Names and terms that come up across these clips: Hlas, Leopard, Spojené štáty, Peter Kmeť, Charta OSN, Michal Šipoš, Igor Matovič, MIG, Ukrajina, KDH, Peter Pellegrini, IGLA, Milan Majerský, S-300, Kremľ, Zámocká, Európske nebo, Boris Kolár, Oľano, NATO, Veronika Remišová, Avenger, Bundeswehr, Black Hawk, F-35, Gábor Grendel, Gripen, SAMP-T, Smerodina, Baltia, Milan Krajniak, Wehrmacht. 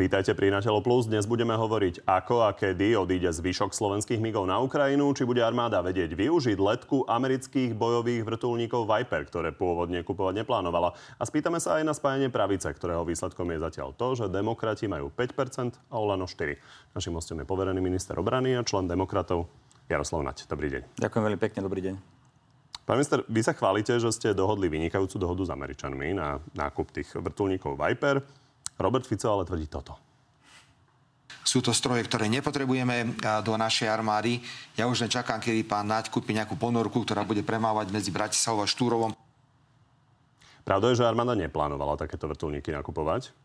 Vítajte pri Na telo plus. Dnes budeme hovoriť, ako a kedy odíde zvyšok slovenských MIGov na Ukrajinu, či bude armáda vedieť využiť letku amerických bojových vrtuľníkov Viper, ktoré pôvodne kupovať neplánovala. A spýtame sa aj na spájanie pravice, ktorého výsledkom je zatiaľ to, že demokrati majú 5% a Oľano 4%. Našim hostom je poverený minister obrany a člen demokratov Jaroslav Naď. Dobrý deň. Ďakujem veľmi pekne, dobrý deň. Pán minister, vy sa chválite, že ste dohodli vynikajúcu dohodu s Američanmi na nákup tých vrtuľníkov Viper. Robert Fico ale tvrdí toto. Sú to stroje, ktoré nepotrebujeme do našej armády. Ja už nečakám, kedy pán Naď kúpi nejakú ponorku, ktorá bude premávať medzi Bratislavou a Štúrovom. Pravda je, že armáda neplánovala takéto vrtuľníky nakupovať?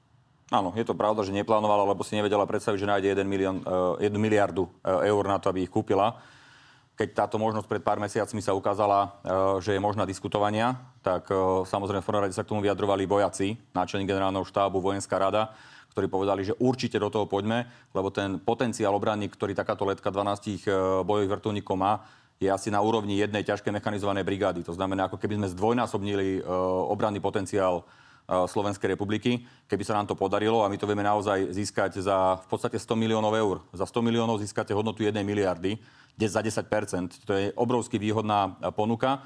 Áno, je to pravda, že neplánovala, lebo si nevedela predstaviť, že nájde 1 miliardu eur na to, aby ich kúpila. Keď táto možnosť pred pár mesiacmi sa ukázala, že je možná diskutovania, tak samozrejme v prvom rade sa k tomu vyjadrovali vojaci, náčelník generálneho štábu, vojenská rada, ktorí povedali, že určite do toho poďme, lebo ten potenciál obrany, ktorý takáto letka 12 bojových vrtuľníkov má, je asi na úrovni jednej ťažkej mechanizovanej brigády. To znamená, ako keby sme zdvojnásobnili obranný potenciál Slovenskej republiky, keby sa nám to podarilo, a my to vieme naozaj získať za v podstate 100 miliónov eur. Za 100 miliónov získate hodnotu 1 miliardy, za 10%. To je obrovsky výhodná ponuka.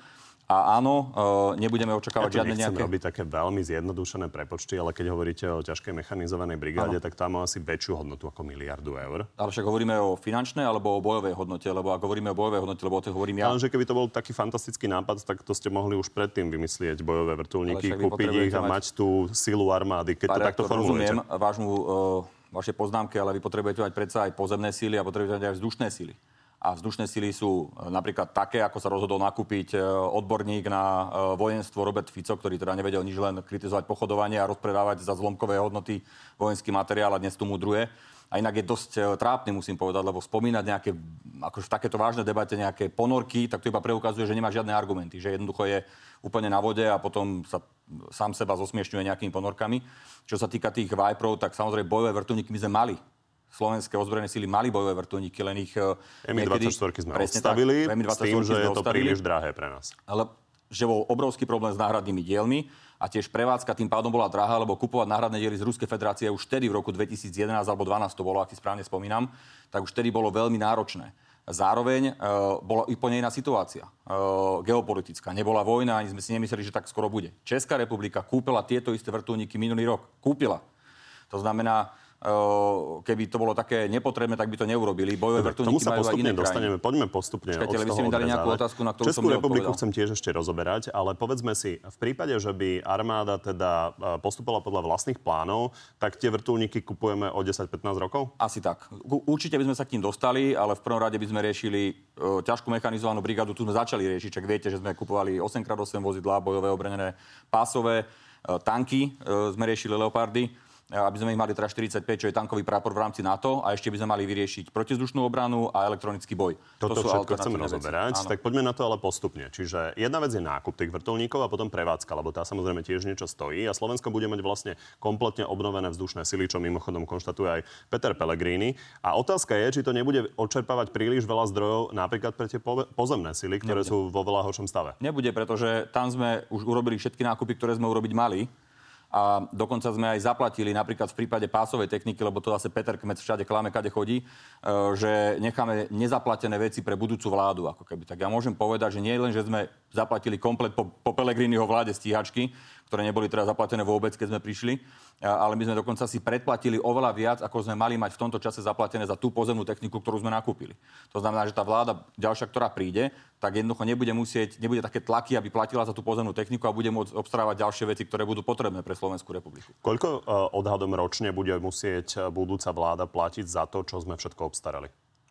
A áno, nebudeme očakávať žiadne nejaké... Ja tu nechcem robiť také veľmi zjednodušené prepočty, ale keď hovoríte o ťažkej mechanizovanej brigáde, áno, tak tá má asi väčšiu hodnotu ako miliardu eur. Ale však hovoríme o finančnej alebo o bojovej hodnote, lebo ak hovoríme o bojovej hodnote, lebo o to hovorím ja. Lenže keby to bol taký fantastický nápad, tak to ste mohli už predtým vymyslieť bojové vrtuľníky, kúpiť ich a mať tú silu armády, keď to takto formulujete. Rozumiem vaše poznámky, ale vy potrebujete mať predsa aj pozemné síly a potrebujete aj vzdušné síly. A vzdušné síly sú napríklad také, ako sa rozhodol nakúpiť odborník na vojenstvo Robert Fico, ktorý teda nevedel nič, len kritizovať pochodovanie a rozpredávať za zlomkové hodnoty vojenský materiál, a dnes tu mudruje. A inak je dosť trápny, musím povedať, lebo spomínať nejaké, akože v takéto vážnej debate nejaké ponorky, tak to iba preukazuje, že nemá žiadne argumenty, že jednoducho je úplne na vode a potom sa sám seba zosmiešňuje nejakými ponorkami. Čo sa týka tých Viperov, tak samozrejme bojové vrtuľníky my sme mali. Slovenské ozbrojené síly mali bojové vrtuľníky, len ich... MIG-24 sme odstavili s tým, že je to príliš drahé pre nás. Ale že bol obrovský problém s náhradnými dielmi a tiež prevádzka tým pádom bola drahá, lebo kupovať náhradné diely z Ruskej federácie už vtedy v roku 2011 alebo 2012 to bolo, ak si správne spomínam, tak už vtedy bolo veľmi náročné. Zároveň bola úplne iná situácia geopolitická. Nebola vojna, ani sme si nemysleli, že tak skoro bude. Česká republika kúpila tieto isté vrtuľníky minulý rok. Kúpila. To znamená, keby to bolo také nepotrebné, tak by to neurobili. Bojové vrtuľníky majú aj iné krajiny. Poďme postupne. Počkajte, vy ste mi dali nejakú otázku, na ktorú som neodpovedal. Českú republiku chcem tiež ešte rozoberať, ale povedzme si, v prípade, že by armáda teda postupovala podľa vlastných plánov, tak tie vrtuľníky kupujeme o 10-15 rokov? Asi tak. Určite by sme sa k ním dostali, ale v prvom rade by sme riešili ťažkú mechanizovanú brigádu. Tu sme začali riešiť, čak viete, že sme kupovali 8x8 vozidlá, bojové obranné pásové, tanky, sme riešili Leopardy, aby sme ich mali teda 45, čo je tankový prápor v rámci NATO, a ešte by sme mali vyriešiť protizdušnú obranu a elektronický boj. Toto všetko chceme rozoberať, tak poďme na to ale postupne. Čiže jedna vec je nákup tých vrtuľníkov a potom prevádzka, lebo tá samozrejme tiež niečo stojí a Slovensko bude mať vlastne kompletne obnovené vzdušné sily, čo mimochodom konštatuje aj Peter Pellegrini. A otázka je, či to nebude odčerpávať príliš veľa zdrojov napríklad pre tie pozemné sily, ktoré sú vo veľa horšom stave. Nebude, pretože tam sme už urobili všetky nákupy, ktoré sme urobiť mali. A dokonca sme aj zaplatili napríklad v prípade pásovej techniky, lebo to zase Peter Kmeť všade klame, kade chodí, že necháme nezaplatené veci pre budúcu vládu, ako keby. Tak ja môžem povedať, že nie len, že sme zaplatili komplet po Pellegriniho vláde stíhačky, ktoré neboli teda zaplatené vôbec, keď sme prišli, ale my sme dokonca si predplatili oveľa viac, ako sme mali mať v tomto čase zaplatené za tú pozemnú techniku, ktorú sme nakúpili. To znamená, že tá vláda ďalšia, ktorá príde, tak jednoducho nebude také tlaky, aby platila za tú pozemnú techniku a bude môcť obstarávať ďalšie veci, ktoré budú potrebné pre Slovenskú republiku. Koľko odhadom ročne bude musieť budúca vláda platiť za to, čo sme všetko obstarali?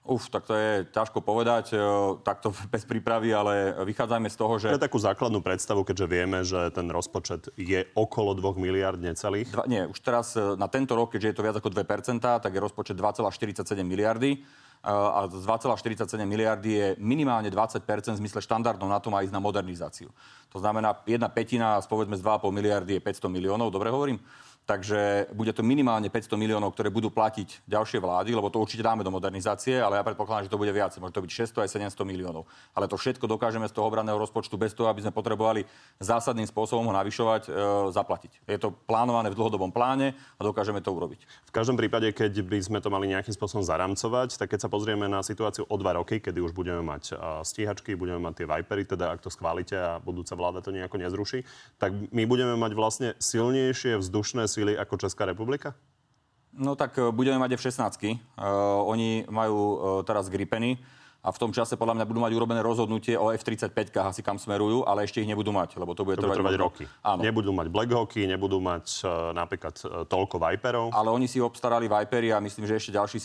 Tak to je ťažko povedať, takto bez prípravy, ale vychádzajme z toho, že... To je takú základnú predstavu, keďže vieme, že ten rozpočet je okolo 2 miliard necelých. Nie, už teraz na tento rok, keďže je to viac ako 2%, tak je rozpočet 2,47 miliardy. A z 2,47 miliardy je minimálne 20% v zmysle štandardov na to má ísť na modernizáciu. To znamená, jedna petina, povedzme z 2,5 miliardy je 500 miliónov, dobre hovorím? Takže bude to minimálne 500 miliónov, ktoré budú platiť ďalšie vlády, lebo to určite dáme do modernizácie, ale ja predpokladám, že to bude viac. Môže to byť 600 aj 700 miliónov. Ale to všetko dokážeme z toho obranného rozpočtu bez toho, aby sme potrebovali zásadným spôsobom ho navyšovať, zaplatiť. Je to plánované v dlhodobom pláne a dokážeme to urobiť. V každom prípade, keď by sme to mali nejakým spôsobom zaramcovať, tak keď sa pozrieme na situáciu o 2 roky, kedy už budeme mať stíhačky, budeme mať tie Vipery, teda ak to schválite a budúca vláda to nejako nezruší, tak my budeme mať vlastne silnejšie vzdušné ako Česká republika? No tak budeme mať F-16. Oni majú teraz gripeny a v tom čase podľa mňa budú mať urobené rozhodnutie o F-35-kách, asi kam smerujú, ale ešte ich nebudú mať, lebo to bude trvať roky. Áno. Nebudú mať Black Hawky, nebudú mať napríklad toľko Viperov. Ale oni si obstarali Vipery a myslím, že ešte ďalší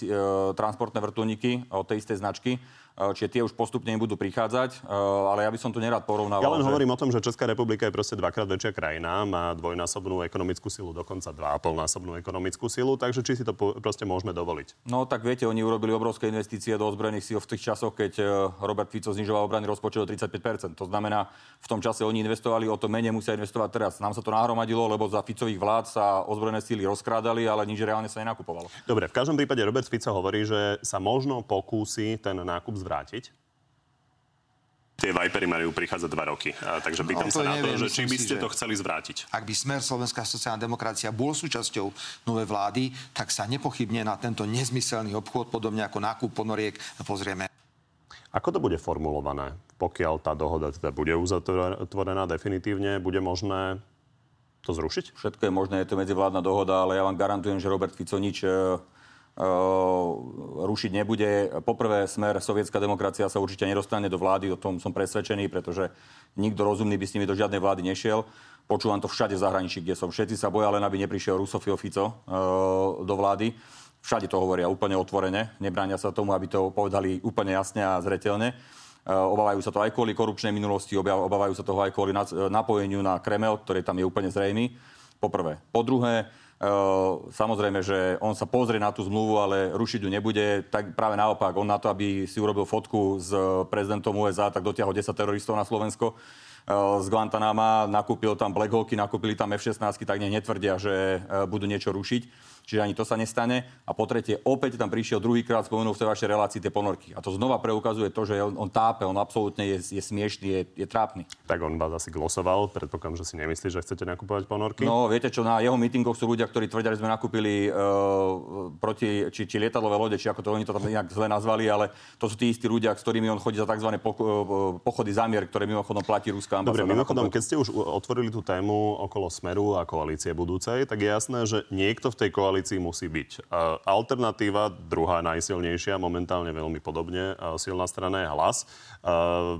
transportné vrtuľníky od tej istej značky. Čiže tie už postupne im budú prichádzať, ale ja by som to nerad porovnával. Ja len hovorím o tom, že Česká republika je proste dvakrát väčšia krajina, má dvojnásobnú ekonomickú silu, dokonca 2,5-násobnú ekonomickú silu, takže či si to proste môžeme dovoliť. No tak viete, oni urobili obrovské investície do ozbrojených síl v tých časoch, keď Robert Fico znižoval obranný rozpočet o 35%. To znamená, v tom čase oni investovali, o to menej musia investovať teraz. Nám sa to nahromadilo, lebo za Ficových vlád sa ozbrojené síly rozkrádali, ale nič reálne sa nenakupovalo. Dobre, v každom prípade Robert Fico hovorí, že sa možno pokúsi ten nákup zvrátiť? Tie Vipery majú prichádzať 2 roky. Takže pýtam sa na to, že či by ste to chceli zvrátiť. Ak by Smer, Slovenská sociálna demokracia bol súčasťou novej vlády, tak sa nepochybne na tento nezmyselný obchod, podobne ako nákup ponoriek, pozrieme. Ako to bude formulované, pokiaľ tá dohoda teda bude uzatvorená definitívne? Bude možné to zrušiť? Všetko je možné, je to medzivládna dohoda, ale ja vám garantujem, že Robert Fico nič rušiť nebude. Poprvé, Smer, sovietská demokracia sa určite nedostane do vlády, o tom som presvedčený, pretože nikto rozumný by s nimi do žiadnej vlády nešiel. Počúvam to všade v zahraničí, kde som. Všetci sa boja, len aby neprišiel Rusofil Fico do vlády. Všade to hovoria úplne otvorene. Nebránia sa tomu, aby to povedali úplne jasne a zreteľne. Obávajú sa to aj kvôli korupčnej minulosti, obávajú sa toho aj kvôli napojeniu na Kremľ, ktorý tam je úplne zrejmý. Poprvé. Po druhé, samozrejme, že on sa pozrie na tú zmluvu, ale rušiť ju nebude. Tak práve naopak, on na to, aby si urobil fotku s prezidentom USA, tak dotiahol 10 teroristov na Slovensko z Guantanama, nakúpil tam Black Hawky, nakúpili tam F-16, tak netvrdia, že budú niečo rušiť. Čiže ani to sa nestane. A po tretie, opäť tam prišiel druhýkrát, spomenul v tej vašej relácii tie ponorky. A to znova preukazuje to, že on tápe, on absolútne je smiešný, je trápny. Tak on vás asi glosoval, predpokladám, že si nemyslí, že chcete nakupovať ponorky. No, viete čo, na jeho mítingoch sú ľudia, ktorí tvrdia, že sme nakúpili či lietadlové lode, či ako to oni to tam inak zle nazvali, ale to sú tí istí ľudia, s ktorými on chodí za tzv. Pochody zámier, ktoré mimochodom platí ruská ambasáda. Dobre, mimochodom, keď ste už otvorili tú tému okolo Smeru a koalície budúcej, tak je jasné, že niekto v tej musí byť. Alternatíva, druhá najsilnejšia, momentálne veľmi podobne silná strana je Hlas.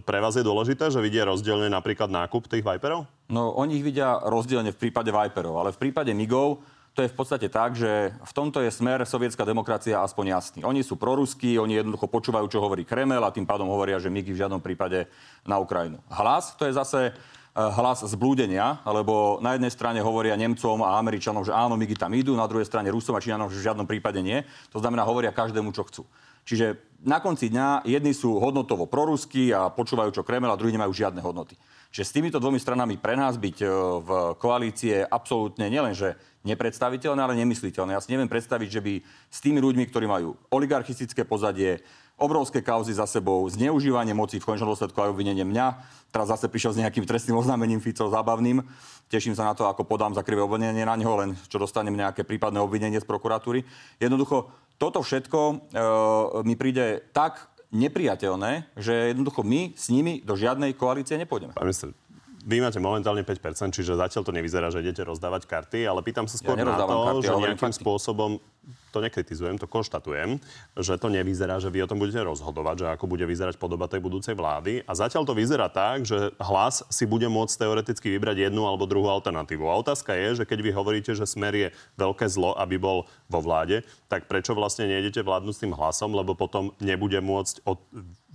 Pre vás je dôležité, že vidia rozdielne napríklad nákup tých Viperov? No, oni ich vidia rozdielne v prípade Viperov, ale v prípade MIGov to je v podstate tak, že v tomto je Smer, sovietská demokracia aspoň jasný. Oni sú proruskí, oni jednoducho počúvajú, čo hovorí Kremel a tým pádom hovoria, že MIGy v žiadnom prípade na Ukrajinu. Hlas, to je zase hlas zblúdenia, lebo na jednej strane hovoria Nemcom a Američanom, že áno, MIGy tam idú, na druhej strane Rusom a Číňanom, že v žiadnom prípade nie. To znamená, hovoria každému, čo chcú. Čiže na konci dňa jedni sú hodnotovo proruskí a počúvajú, čo Kreml, a druhí nemajú žiadne hodnoty. Čiže s týmito dvomi stranami pre nás byť v koalície absolútne nielenže nepredstaviteľné, ale nemysliteľné. Ja si neviem predstaviť, že by s tými ľuďmi, ktorí majú oligarchistické pozadie, obrovské kauzy za sebou, zneužívanie moci, v konečnom dôsledku aj obvinenie mňa. Teraz zase prišiel s nejakým trestným oznámením Fico, zábavným. Teším sa na to, ako podám za krivé obvinenie na neho, len čo dostanem nejaké prípadné obvinenie z prokuratúry. Jednoducho, toto všetko mi príde tak nepriateľné, že jednoducho my s nimi do žiadnej koalície nepôjdeme. Pán minister, vy máte momentálne 5%, čiže zatiaľ to nevyzerá, že idete rozdávať karty, ale pýtam sa skôr na to, že nejakým spôsobom to nekritizujem, to konštatujem, že to nevyzerá, že vy o tom budete rozhodovať, že ako bude vyzerať podoba tej budúcej vlády. A zatiaľ to vyzerá tak, že Hlas si bude môcť teoreticky vybrať jednu alebo druhú alternatívu. A otázka je, že keď vy hovoríte, že Smer je veľké zlo, aby bol vo vláde, tak prečo vlastne nejdete vládnuť s tým Hlasom, lebo potom nebude môcť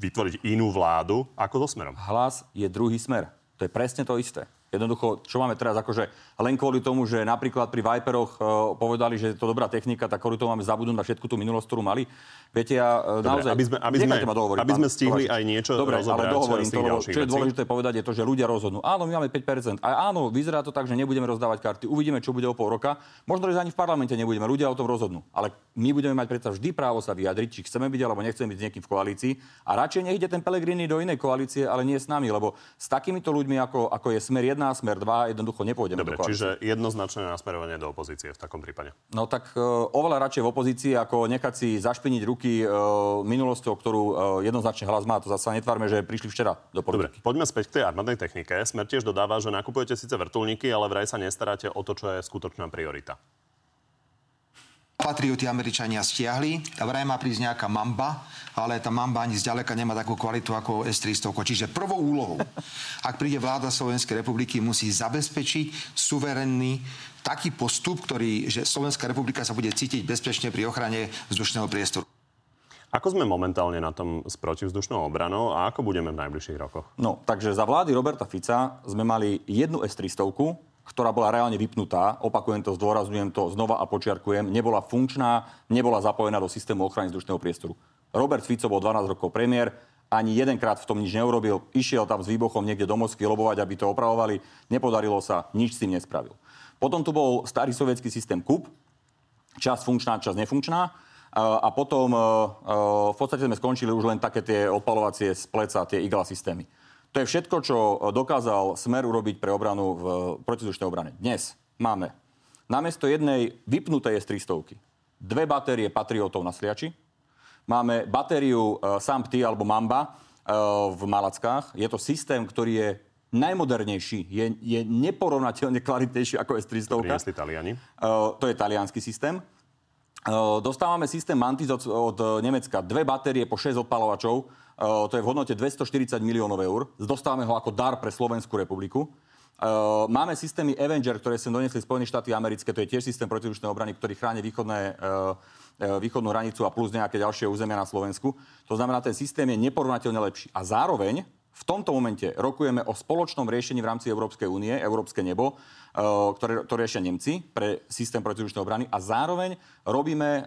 vytvoriť inú vládu ako so Smerom? Hlas je druhý Smer. To je presne to isté. Jednoducho, čo máme teraz, akože len kvôli tomu, že napríklad pri Viperoch povedali, že je to dobrá technika, tak kvôli tomu máme zabudnúť na všetku tú minulosť, ktorú mali. Viete, ja naozaj... Aby sme stihli aj niečo rozobrať. Dobre, ale dohovorím to, čo je dôležité povedať, je to, že ľudia rozhodnú. Áno, my máme 5%. A áno, vyzerá to tak, že nebudeme rozdávať karty. Uvidíme, čo bude o pol roka. Možno, že ani v parlamente nebudeme. Ľudia o tom rozhodnú. Ale my budeme mať predsa vždy právo sa vyjadriť, či chceme byť alebo nechceme byť s niekým v koalícii. A radšej nech ide ten Pellegrini do inej koalície, ale nie s nami, lebo s takýmito ľuďmi, ako je Smer 1, Smer 2, jednoducho nepôjdeme do koalície. Čiže jednoznačné nasmerovanie do opozície v takom prípade. No tak oveľa radšej v opozícii, ako nechať si zašpiniť ruky minulosťou, ktorú jednoznačne Hlas má. To zasa netvárme, že prišli včera do politiky. Dobre, poďme späť k tej armádnej technike. Smer tiež dodáva, že nakupujete síce vrtuľníky, ale vraj sa nestaráte o to, čo je skutočná priorita. Patrioty Američania stiahli, vraj má prísť nejaká Mamba, ale tá Mamba ani zďaleka nemá takú kvalitu ako S-300. Čiže prvou úlohou, ak príde vláda Slovenskej republiky, musí zabezpečiť suverénny taký postup, ktorý, že Slovenská republika sa bude cítiť bezpečne pri ochrane vzdušného priestoru. Ako sme momentálne na tom s protivzdušnou obranou a ako budeme v najbližších rokoch? No, takže za vlády Roberta Fica sme mali jednu S-300, ktorá bola reálne vypnutá, opakujem to, zdôrazňujem to znova a počiarkujem, nebola funkčná, nebola zapojená do systému ochrany vzdušného priestoru. Robert Fico bol 12 rokov premiér, ani jedenkrát v tom nič neurobil, išiel tam s výbuchom niekde do Moskvy lobovať, aby to opravovali, nepodarilo sa, nič s tým nespravil. Potom tu bol starý sovietský systém KUB, časť funkčná, časť nefunkčná, a potom v podstate sme skončili už len také tie odpaľovacie z pleca, tie IGLA systémy. To je všetko, čo dokázal Smer urobiť pre obranu v protizdušnej obrane. Dnes máme namiesto jednej vypnutej S-300 dve batérie Patriotov na Sliači. Máme batériu SAMP-T alebo Mamba v Malackách. Je to systém, ktorý je najmodernejší, je neporovnateľne kvalitnejší ako S-300. To priniesli Taliani. To je taliansky systém. Dostávame systém Mantis od Nemecka. Dve batérie po 6 odpalovačov. To je v hodnote 240 miliónov eur. Dostávame ho ako dar pre Slovenskú republiku. Máme systémy Avenger, ktoré sem donesli Spojené štáty americké. To je tiež systém protivzdušnej obrany, ktorý chráni východnú hranicu a plus nejaké ďalšie územia na Slovensku. To znamená, ten systém je neporovnateľne lepší. A zároveň v tomto momente rokujeme o spoločnom riešení v rámci Európskej únie, Európske nebo, ktoré riešia Nemci pre systém protivzdušnej obrany. A zároveň robíme...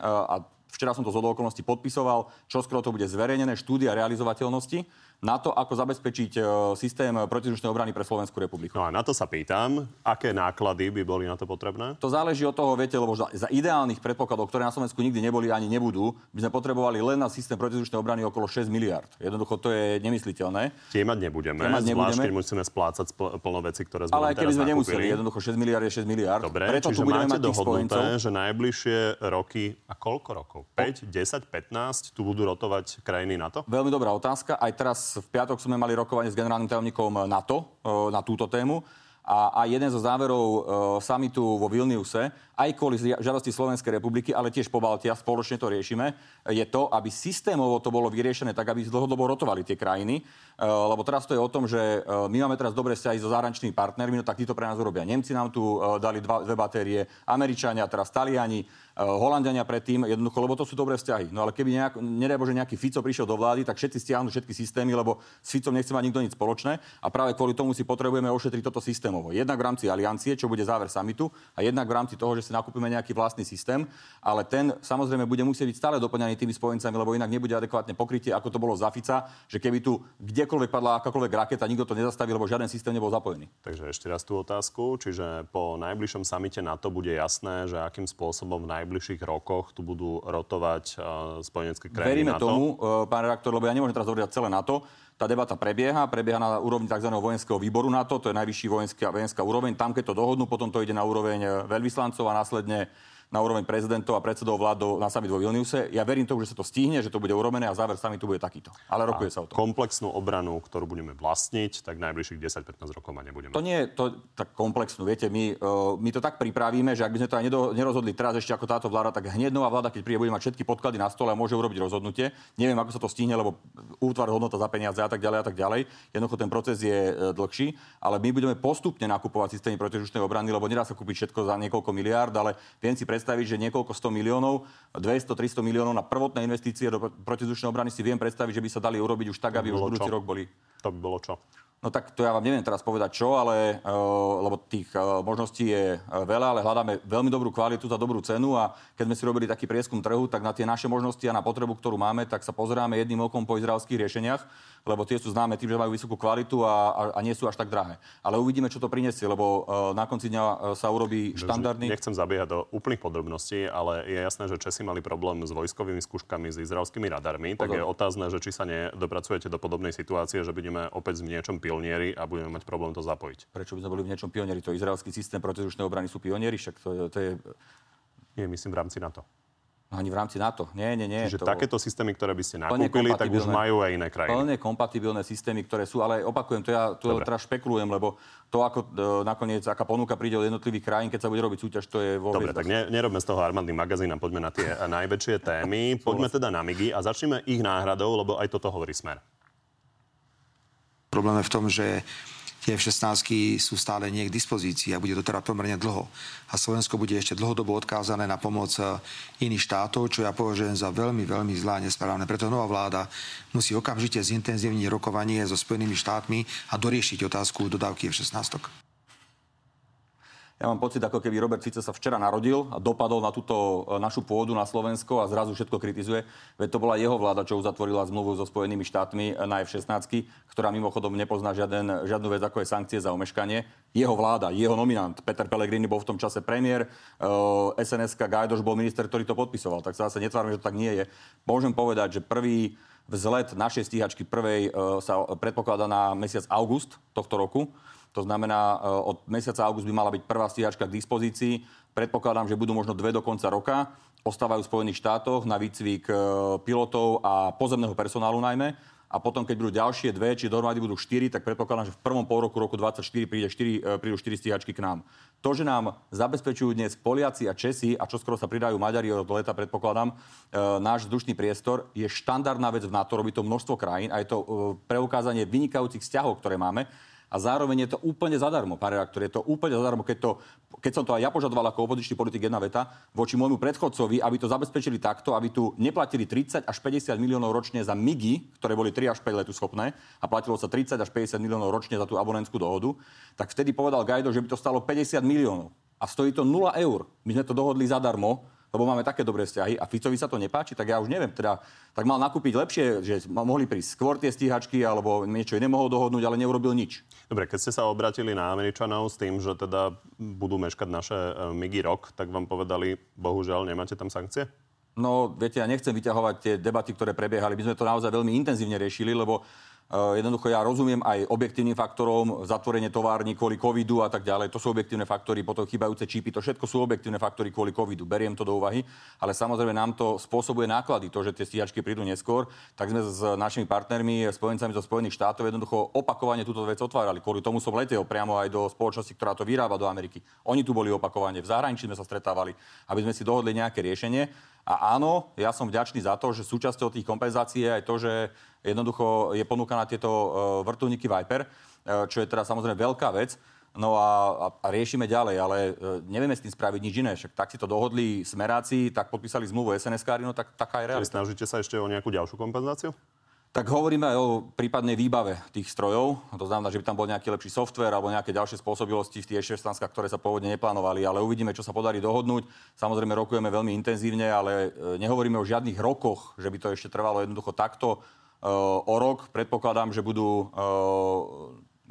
Včera som to zhodou okolností podpisoval, čoskoro to bude zverejnené, štúdia realizovateľnosti na to, ako zabezpečiť systém protizdušnej obrany pre Slovenskú republiku. No a na to sa pýtam, aké náklady by boli na to potrebné? To záleží od toho, viete, lebo za ideálnych predpokladov, ktoré na Slovensku nikdy neboli ani nebudú, by sme potrebovali len na systém protizdušnej obrany okolo 6 miliard. Jednoducho to je nemysliteľné. Tie mať nebudeme. Zvlášť, keď musíme splácať plno veci, ktoré sme teraz nakúpili. Ale keby sme nemuseli, jednoducho 6 miliard je 6 miliard. Dobre, preto tu budeme mať tých spojencov, že najbližšie roky a koľko rokov? 5, 10, 15, tu budú rotovať krajiny NATO? Veľmi dobrá otázka. Aj teraz v piatok sme mali rokovanie s generálnym tajomníkom NATO na túto tému. A jeden zo záverov samitu vo Vilniuse, aj kvôli žiadosti Slovenskej republiky, ale tiež po Baltia, spoločne to riešime, je to, aby systémovo to bolo vyriešené tak, aby dlhodobo rotovali tie krajiny. Lebo teraz to je o tom, že my máme teraz dobre vzťahy so zahraničnými partnermi, no tak títo pre nás urobia. Nemci nám tu dali dve batérie, Američania, teraz Taliani, Holandiania predtým, jednoducho, lebo to sú dobré vzťahy. No ale keby nedaj Bože, nejaký Fico prišiel do vlády, tak všetci stiahnu všetky systémy, lebo s Ficom nechce mať nikto nič spoločné a práve kvôli tomu si potrebujeme ošetriť toto systém. Jednak v rámci aliancie, čo bude záver samitu, a jednak v rámci toho, že si nakúpime nejaký vlastný systém, ale ten samozrejme bude musieť byť stále doplňaný tými spojencami, lebo inak nebude adekvátne pokrytie, ako to bolo za Fica, že keby tu kdekoľvek padla akákoľvek raketa, nikto to nezastavil, lebo žiaden systém nebol zapojený. Takže ešte raz tú otázku, čiže po najbližšom samite NATO bude jasné, že akým spôsobom v najbližších rokoch tu budú rotovať spojenecké krajiny NATO. Veríme tomu, pán redaktor, lebo ja nemôžem teraz hovoriť celé NATO. Tá debata prebieha na úrovni tzv. Vojenského výboru NATO, to je najvyšší vojenská úroveň. Tam, keď to dohodnú, potom to ide na úroveň veľvyslancov a následne na úroveň prezidentov a predsedov vlád na summit vo Vilniuse. Ja verím tomu, že sa to stihne, že to bude urobené a záver summitu bude takýto. Ale rokuje sa o tom. Komplexnú obranu, ktorú budeme vlastniť, tak najbližších 10-15 rokov ma nebudeme. To nie je to tak komplexnú. Viete, my to tak pripravíme, že ak by sme to aj nerozhodli teraz ešte ako táto vláda, tak hneď nová vláda, keď príde, bude mať všetky podklady na stole a môže urobiť rozhodnutie. Neviem, ako sa to stihne, lebo útvar hodnota za peniaze a tak ďalej. Jednoducho ten proces je dlhší, ale my budeme postupne nakupovať systémy protižušnej obrany, lebo nedá sa kúpiť všetko za niekoľko miliárd, ale viem si predstaviť, že niekoľko 100 miliónov, 200, 300 miliónov na prvotné investície do protizdušnej obrany si viem predstaviť, že by sa dali urobiť už tak, aby už budúci rok boli. To by bolo čo? No tak to ja vám neviem teraz povedať čo, ale lebo tých možností je veľa, ale hľadáme veľmi dobrú kvalitu za dobrú cenu a keď sme si robili taký prieskum trhu, tak na tie naše možnosti a na potrebu, ktorú máme, tak sa pozeráme jedným okom po izraelských riešeniach, lebo tie sú známe tým, že majú vysokú kvalitu a nie sú až tak drahé. Ale uvidíme, čo to prinesie, lebo na konci dňa sa urobí štandardný. Nechcem zabiehať do úplných podrobností, ale je jasné, že Česi mali problém s vojskovými skúškami, s izraelskými radarmi, tak je otázne, že či sa nedopracujete do podobnej situácie, že budeme opäť v niečom pionieri a budeme mať problém to zapojiť. Prečo by sme boli v niečom pionieri? To izraelský systém protizdušnej obrany sú pionieri, však to je... Nie, myslím v rámci NATO. No, ani v rámci NATO. Nie. Čiže takéto systémy, ktoré by ste nakúpili, tak už majú aj iné krajiny. Plne kompatibilné systémy, ktoré sú, ale opakujem, to ja tu teraz špekulujem, lebo to, ako nakoniec, aká ponuka príde od jednotlivých krajín, keď sa bude robiť súťaž, to je vo Dobre, tak nerobme z toho armádny magazín a poďme na tie najväčšie témy. Poďme teda na MIGy a začneme ich náhradou, lebo aj toto hovorí Smer. Problém je v tom, že tie F-16 sú stále nie k dispozícii a bude to teda pomerne dlho. A Slovensko bude ešte dlhodobo odkázané na pomoc iných štátov, čo ja považujem za veľmi, veľmi zlá a nesprávne. Preto nová vláda musí okamžite zintenzívniť rokovanie so Spojenými štátmi a doriešiť otázku dodávky F-16. Ja mám pocit, ako keby Robert Fico sa včera narodil a dopadol na túto našu pôdu, na Slovensko a zrazu všetko kritizuje. Veď to bola jeho vláda, čo uzatvorila zmluvu so Spojenými štátmi na F-16, ktorá mimochodom nepozná žiadnu vec, ako je sankcie za omeškanie. Jeho vláda, jeho nominant, Peter Pellegrini bol v tom čase premiér, SNS-ka Gajdoš bol minister, ktorý to podpisoval. Tak sa zase netvárme, že to tak nie je. Môžem povedať, že prvý vzlet našej stíhačky prvej sa predpokladá na mesiac august tohto roku. To znamená, od mesiaca august by mala byť prvá stíhačka k dispozícii. Predpokladám, že budú možno dve do konca roka. Ostávajú v Spojených štátoch na výcvik pilotov a pozemného personálu najmä. A potom, keď budú ďalšie dve, či dohromady budú 4, tak predpokladám, že v prvom polroku roku 2024 prídu 4 stíhačky k nám. To, že nám zabezpečujú dnes Poliaci a Česi, a čoskoro sa pridajú Maďari od leta, predpokladám, náš vzdušný priestor je štandardná vec v NATO, robí to množstvo krajín a je to preukázanie vynikajúcich vzťahov, ktoré máme. A zároveň je to úplne zadarmo, pán redaktor, je to úplne zadarmo, keď som to aj ja požadoval ako opozičný politik jedna veta voči môjmu predchodcovi, aby to zabezpečili takto, aby tu neplatili 30 až 50 miliónov ročne za MIGy, ktoré boli 3 až 5 letu schopné a platilo sa 30 až 50 miliónov ročne za tú abonentskú dohodu, tak vtedy povedal Gajdo, že by to stalo 50 miliónov a stojí to 0 eur. My sme to dohodli zadarmo, lebo máme také dobré vzťahy a Ficovi sa to nepáči, tak ja už neviem, teda tak mal nakúpiť lepšie, že mohli prísť skôr tie stíhačky alebo niečo iné mohol dohodnúť, ale neurobil nič. Dobre, keď ste sa obratili na Američanov s tým, že teda budú meškať naše MIGy rok, tak vám povedali, bohužiaľ, nemáte tam sankcie? No, viete, ja nechcem vyťahovať tie debaty, ktoré prebiehali. My sme to naozaj veľmi intenzívne riešili, lebo jednoducho ja rozumiem aj objektívnym faktorom, zatvorenie tovární kvôli covidu a tak ďalej. To sú objektívne faktory, potom chýbajúce čipy, to všetko sú objektívne faktory kvôli covidu. Beriem to do úvahy, ale samozrejme nám to spôsobuje náklady, to, že tie stíhačky prídu neskôr. Tak sme s našimi partnermi, spojencami zo Spojených štátov jednoducho opakovane túto vec otvárali. Kvôli tomu som letel priamo aj do spoločnosti, ktorá to vyrába do Ameriky. Oni tu boli opakovane, v zahraničí sme sa stretávali, aby sme si dohodli nejaké riešenie. A áno, ja som vďačný za to, že súčasťou tých kompenzácií je aj to, že jednoducho je ponúkaná tieto vrtuľníky Viper, čo je teda samozrejme veľká vec. No a riešime ďalej, ale nevieme s tým spraviť nič iné. Však tak si to dohodli Smeráci, tak podpísali zmluvu SNS-kári, no tak taká je realita. Čiže snažíte sa ešte o nejakú ďalšiu kompenzáciu? Tak hovoríme aj o prípadnej výbave tých strojov. To znamená, že by tam bol nejaký lepší softvér alebo nejaké ďalšie spôsobilosti v tých F-16, ktoré sa pôvodne neplánovali. Ale uvidíme, čo sa podarí dohodnúť. Samozrejme, rokujeme veľmi intenzívne, ale nehovoríme o žiadnych rokoch, že by to ešte trvalo jednoducho takto. O rok predpokladám, že budú,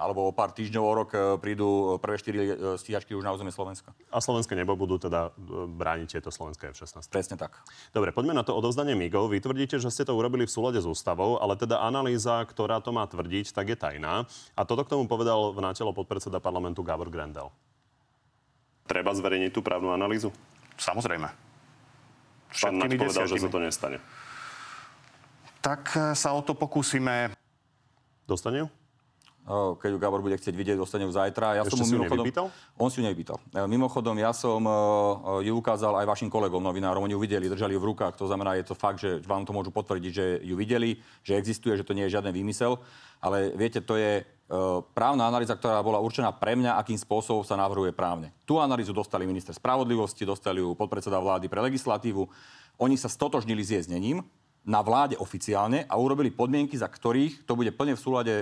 alebo o pár týždňov o rok prídu prvé 4 stíhačky už na územie Slovenska. A slovenské nebo budú teda brániť tieto slovenské F-16. Presne tak. Dobre, poďme na to odovzdanie MIGov. Vy tvrdíte, že ste to urobili v súlade s ústavou, ale teda analýza, ktorá to má tvrdiť, tak je tajná. A toto k tomu povedal v nátelo podpredseda parlamentu Gábor Grendel. Treba zverejniť tú právnu analýzu? Samozrejme. Pán Naď povedal, že sa to nestane. Tak sa o to pokúsime. Dostane ju? Keď ju Gábor bude chcieť vidieť, dostane ju zajtra. Ja ešte som ju nevypýtal? On si ju nevypýtal. Mimochodom, ja som ju ukázal aj vašim kolegom, novinárom. Oni ju videli, držali ju v rukách. To znamená, je to fakt, že vám to môžu potvrdiť, že ju videli, že existuje, že to nie je žiaden výmysel. Ale viete, to je právna analýza, ktorá bola určená pre mňa, akým spôsobom sa navrhuje právne. Tú analýzu dostali minister spravodlivosti, dostali ju podpredseda vlády pre legislatívu. Oni sa stotožnili s jej znením. na vláde oficiálne a urobili podmienky, za ktorých to bude plne v súlade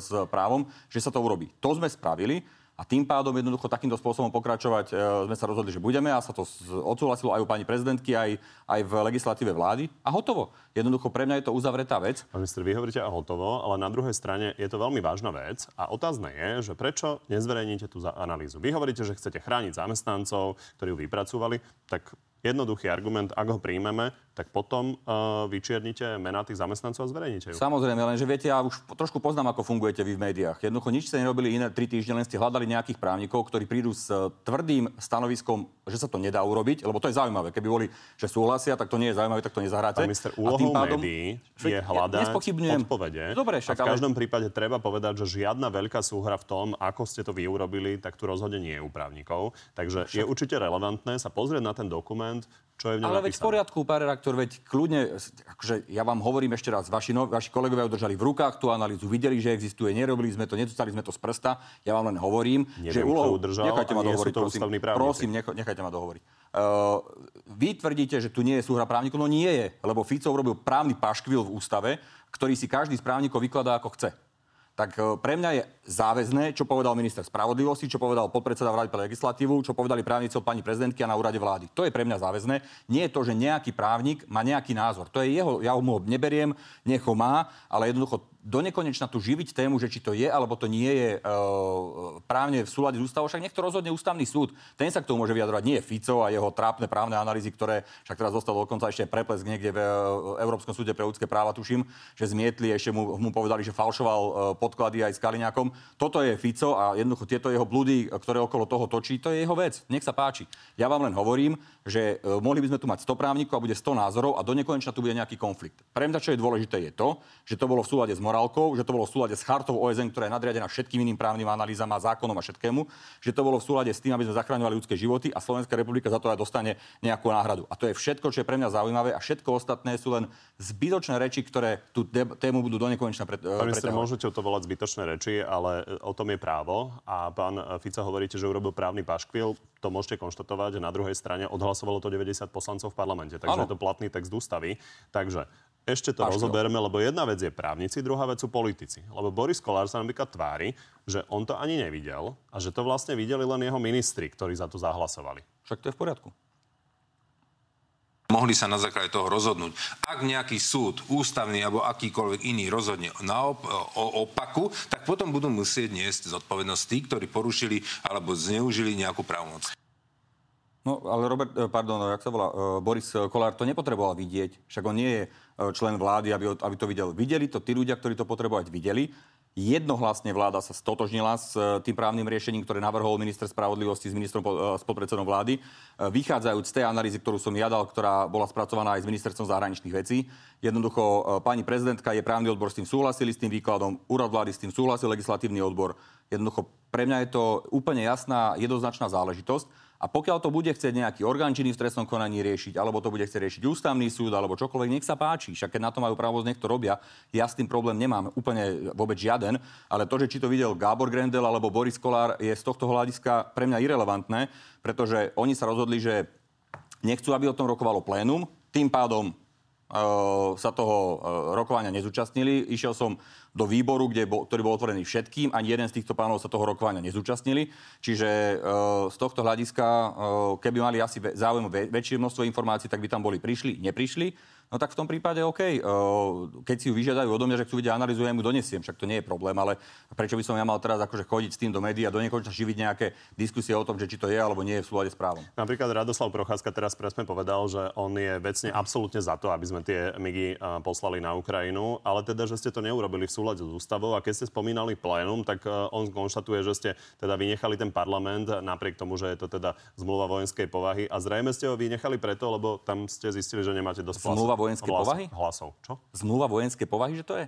s právom, že sa to urobí. To sme spravili a tým pádom jednoducho takýmto spôsobom pokračovať sme sa rozhodli, že budeme a sa to odsúhlasilo aj u pani prezidentky, aj v legislatíve vlády a hotovo. Jednoducho pre mňa je to uzavretá vec. Pán minister, vy hovoríte a hotovo, ale na druhej strane je to veľmi vážna vec a otázne je, že prečo nezverejníte tú analýzu. Vy hovoríte, že chcete chrániť zamestnancov, ktorí ju vypracovali, tak jednoduchý argument, ak ho príjmeme, tak potom vyčiernite mená tých zamestnancov a zverejníte ju. Samozrejme, lenže viete, ja už trošku poznám, ako fungujete vy v médiách. Jednoducho nič ste nerobili iné 3 týždne, len ste hľadali nejakých právnikov, ktorí prídu s tvrdým stanoviskom, že sa to nedá urobiť, lebo to je zaujímavé. Keby boli, že súhlasia, tak to nie je zaujímavé, tak to nezahráte. Pán minister, úlohou médií je hľadať odpovede. Dobre, však, v každom prípade treba povedať, že žiadna veľká súhra v tom, ako ste to vy urobili, tak tu rozhodne nie je u právnikov. Takže však je určite relevantné sa pozrieť na ten dokument, čo je v ňom napísané. Ale veď v poriadku, pán redaktor, veď kľudne, akože ja vám hovorím ešte raz, vaši kolegovia udržali v rukách tú analýzu, videli, že existuje, nerobili sme to, nedostali sme to z prsta. Ja vám len hovorím, že úlohu nechajte ma dohovoriť, prosím, nechajte ma dohovoriť. Vy tvrdíte, že tu nie je súhra právnikov, no nie je, lebo Fico urobil právny paškvil v ústave, ktorý si každý z právnikov vykladá ako chce. Tak pre mňa je záväzné, čo povedal minister spravodlivosti, čo povedal podpredseda vlády pre legislatívu, čo povedali právnici od pani prezidentky a na úrade vlády. To je pre mňa záväzné. Nie je to, že nejaký právnik má nejaký názor. To je jeho, ja mu ho neberiem, nech ho má, ale jednoducho donekonečna tu živiť tému, že či to je, alebo to nie je právne v súlade s ústavou, však nech to rozhodne ústavný súd. Ten sa k tomu môže vyjadrovať, nie Fico a jeho trápne právne analýzy, ktoré však teraz dostalo dokonca ešte preplesk niekde v Európskom súde pre ľudské práva, tuším, že zmietli, ešte mu povedali, že falšoval podklady aj s Kaliňákom. Toto je Fico a jednoducho tieto jeho blúdy, ktoré okolo toho točí, to je jeho vec. Nech sa páči. Ja vám len hovorím, že mohli by sme tu mať 100 právnikov a bude 100 názorov a donekonečna tu bude nejaký konflikt. Pre mňa čo je dôležité je to, že to bolo v súlade s že to bolo v súlade s Chartou OSN, ktorá je nadriadená všetkým iným právnym analýzam a zákonom a všetkému, že to bolo v súlade s tým, aby sme zachraňovali ľudské životy a Slovenská republika za to aj dostane nejakú náhradu. A to je všetko, čo je pre mňa zaujímavé a všetko ostatné sú len zbytočné reči, ktoré tú tému budú donekonečna preťahovať. Minister, môžete to volať zbytočné reči, ale o tom je právo a pán Fico hovoríte, že urobil právny paškvil. To môžete konštatovať, že na druhej strane odhlasovalo to 90 poslancov v parlamente, takže je to platný text ústavy. Takže ešte to rozoberme, lebo jedna vec je právnici, druhá vec sú politici. Lebo Boris Kolár sa napríklad tvári, že on to ani nevidel a že to vlastne videli len jeho ministri, ktorí za to zahlasovali. Však to je v poriadku. Mohli sa na základe toho rozhodnúť. Ak nejaký súd, ústavný alebo akýkoľvek iný rozhodne o opaku, tak potom budú musieť niesť zodpovednosť tí, ktorí porušili alebo zneužili nejakú právomoc. No, ale Boris Kolár to nepotreboval vidieť. Však on nie je člen vlády, aby to videl. Videli to tí ľudia, ktorí to potrebovať videli. Jednohlasne vláda sa stotožnila s tým právnym riešením, ktoré navrhol minister spravodlivosti s ministrom podpredsedom vlády. Vychádzajúc z tej analýzy, ktorú som ja dal, ktorá bola spracovaná aj s ministerstvom zahraničných vecí. Jednoducho pani prezidentka je právny odbor s tým súhlasili, s tým výkladom, úrad vlády s tým súhlasil, legislatívny odbor. Jednoducho pre mňa je to úplne jasná, jednoznačná záležitosť. A pokiaľ to bude chcieť nejaký orgán činný v trestnom konaní riešiť, alebo to bude chcieť riešiť ústavný súd, alebo čokoľvek, nech sa páči. Však keď na to majú právosť, nech to robia. Ja s tým problém nemám úplne vôbec žiaden, ale to, že či to videl Gábor Grendel alebo Boris Kolár, je z tohto hľadiska pre mňa irelevantné, pretože oni sa rozhodli, že nechcú, aby o tom rokovalo plénum, tým pádom sa toho rokovania nezúčastnili. Išiel som do výboru, ktorý bol otvorený všetkým. Ani jeden z týchto pánov sa toho rokovania nezúčastnili. Čiže z tohto hľadiska, keby mali asi záujem väčšie množstvo informácií, tak by tam boli prišli, neprišli. No tak v tom prípade OK. Keď si ju vyžiadajú odo mňa, že chcú vidieť analýzu, ja mu donesiem, však to nie je problém, ale prečo by som ja mal teraz akože chodiť s tým do médií a donekonečna živiť nejaké diskusie o tom, že či to je alebo nie je v súlade s právom. Napríklad Radoslav Procházka teraz presne povedal, že on je vecne absolútne za to, aby sme tie MIGy poslali na Ukrajinu, ale teda že ste to neurobili v súlade s ústavou a keď ste spomínali plénum, tak on konštatuje, že ste teda vynechali ten parlament napriek tomu, že je to teda zmluva vojenskej povahy a zrejme ste ho vynechali preto, lebo tam ste zistili, že nemáte dosť hlasov. Vojenské povahy? Hlasov. Čo? Zmluva vojenské povahy, že to je?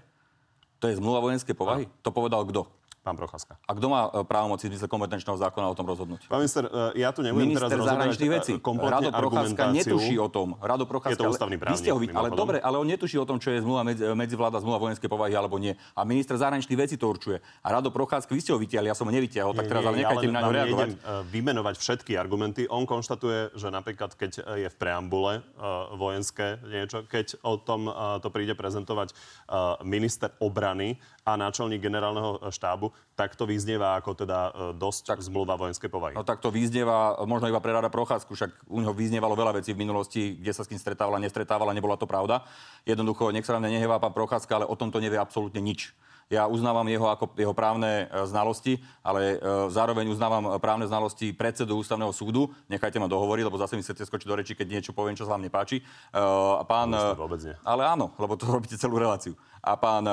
To je zmluva vojenské povahy? No. To povedal kto? Pán Procházka. A kto má právomoci zmysle kompetenčného zákona o tom rozhodnúť? Pán minister, ja tu nebudem minister teraz rozhodovať kompletne argumentáciu. Minister zahraničných vecí. Rado Procházka netuší o tom. Rado Procházka, je to ústavný právnik. Ale dobre, ale on netuší o tom, čo je zmluva medzivládna zmluva vojenskej povahy alebo nie. A minister zahraničných vecí to určuje. A Rado Procházka, vy ste ho vytiahli, ja som ho nevytiahol, tak teraz ale nechajte mi na ňo reagovať. Vymenovať všetky argumenty. On konštatuje, že napríklad keď je v preambule vojenské niečo, keď o tom to príde prezentovať minister obrany a náčelník generálneho štábu, tak to vyznieva ako teda dosť tak, zmluva vojenskej povahy. No tak to vyznieva možno iba pre Rada Procházku, však u neho vyznievalo veľa vecí v minulosti, kde sa s kým stretávala, nestretávala, nebola to pravda. Jednoducho, nech sa na mňa nehevá pán Procházka, ale o tom to nevie absolútne nič. Ja uznávam jeho právne znalosti, ale zároveň uznávam právne znalosti predsedu ústavného súdu. Nechajte ma dohovoriť, lebo zase mi chcete skočiť do reči, keď niečo poviem, čo sa vám nepáči. Pán, ale áno, lebo to robíte celú reláciu. A pán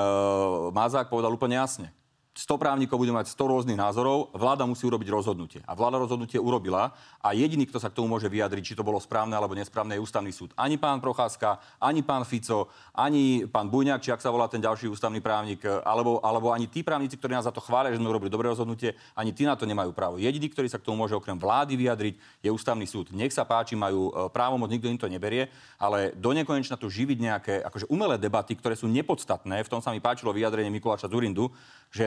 Mazák povedal úplne jasne. 100 právnikov bude mať 100 rôznych názorov, vláda musí urobiť rozhodnutie. A vláda rozhodnutie urobila a jediný, kto sa k tomu môže vyjadriť, či to bolo správne alebo nesprávne, je ústavný súd. Ani pán Procházka, ani pán Fico, ani pán Buňák, či ak sa volá ten ďalší ústavný právnik, alebo ani tí právnici, ktorí nás za to chvália, že sme urobili dobré rozhodnutie, ani tí na to nemajú právo. Jediný, ktorý sa k tomu môže okrem vlády vyjadriť, je ústavný súd. Nech sa páči, majú právomoc, nikto im to neberie, ale donekonečna tu živiť nejaké akože umelé debaty, ktoré sú nepodstatné. V tom sa mi páčilo vyjadrenie Mikuláša Dzurindu, že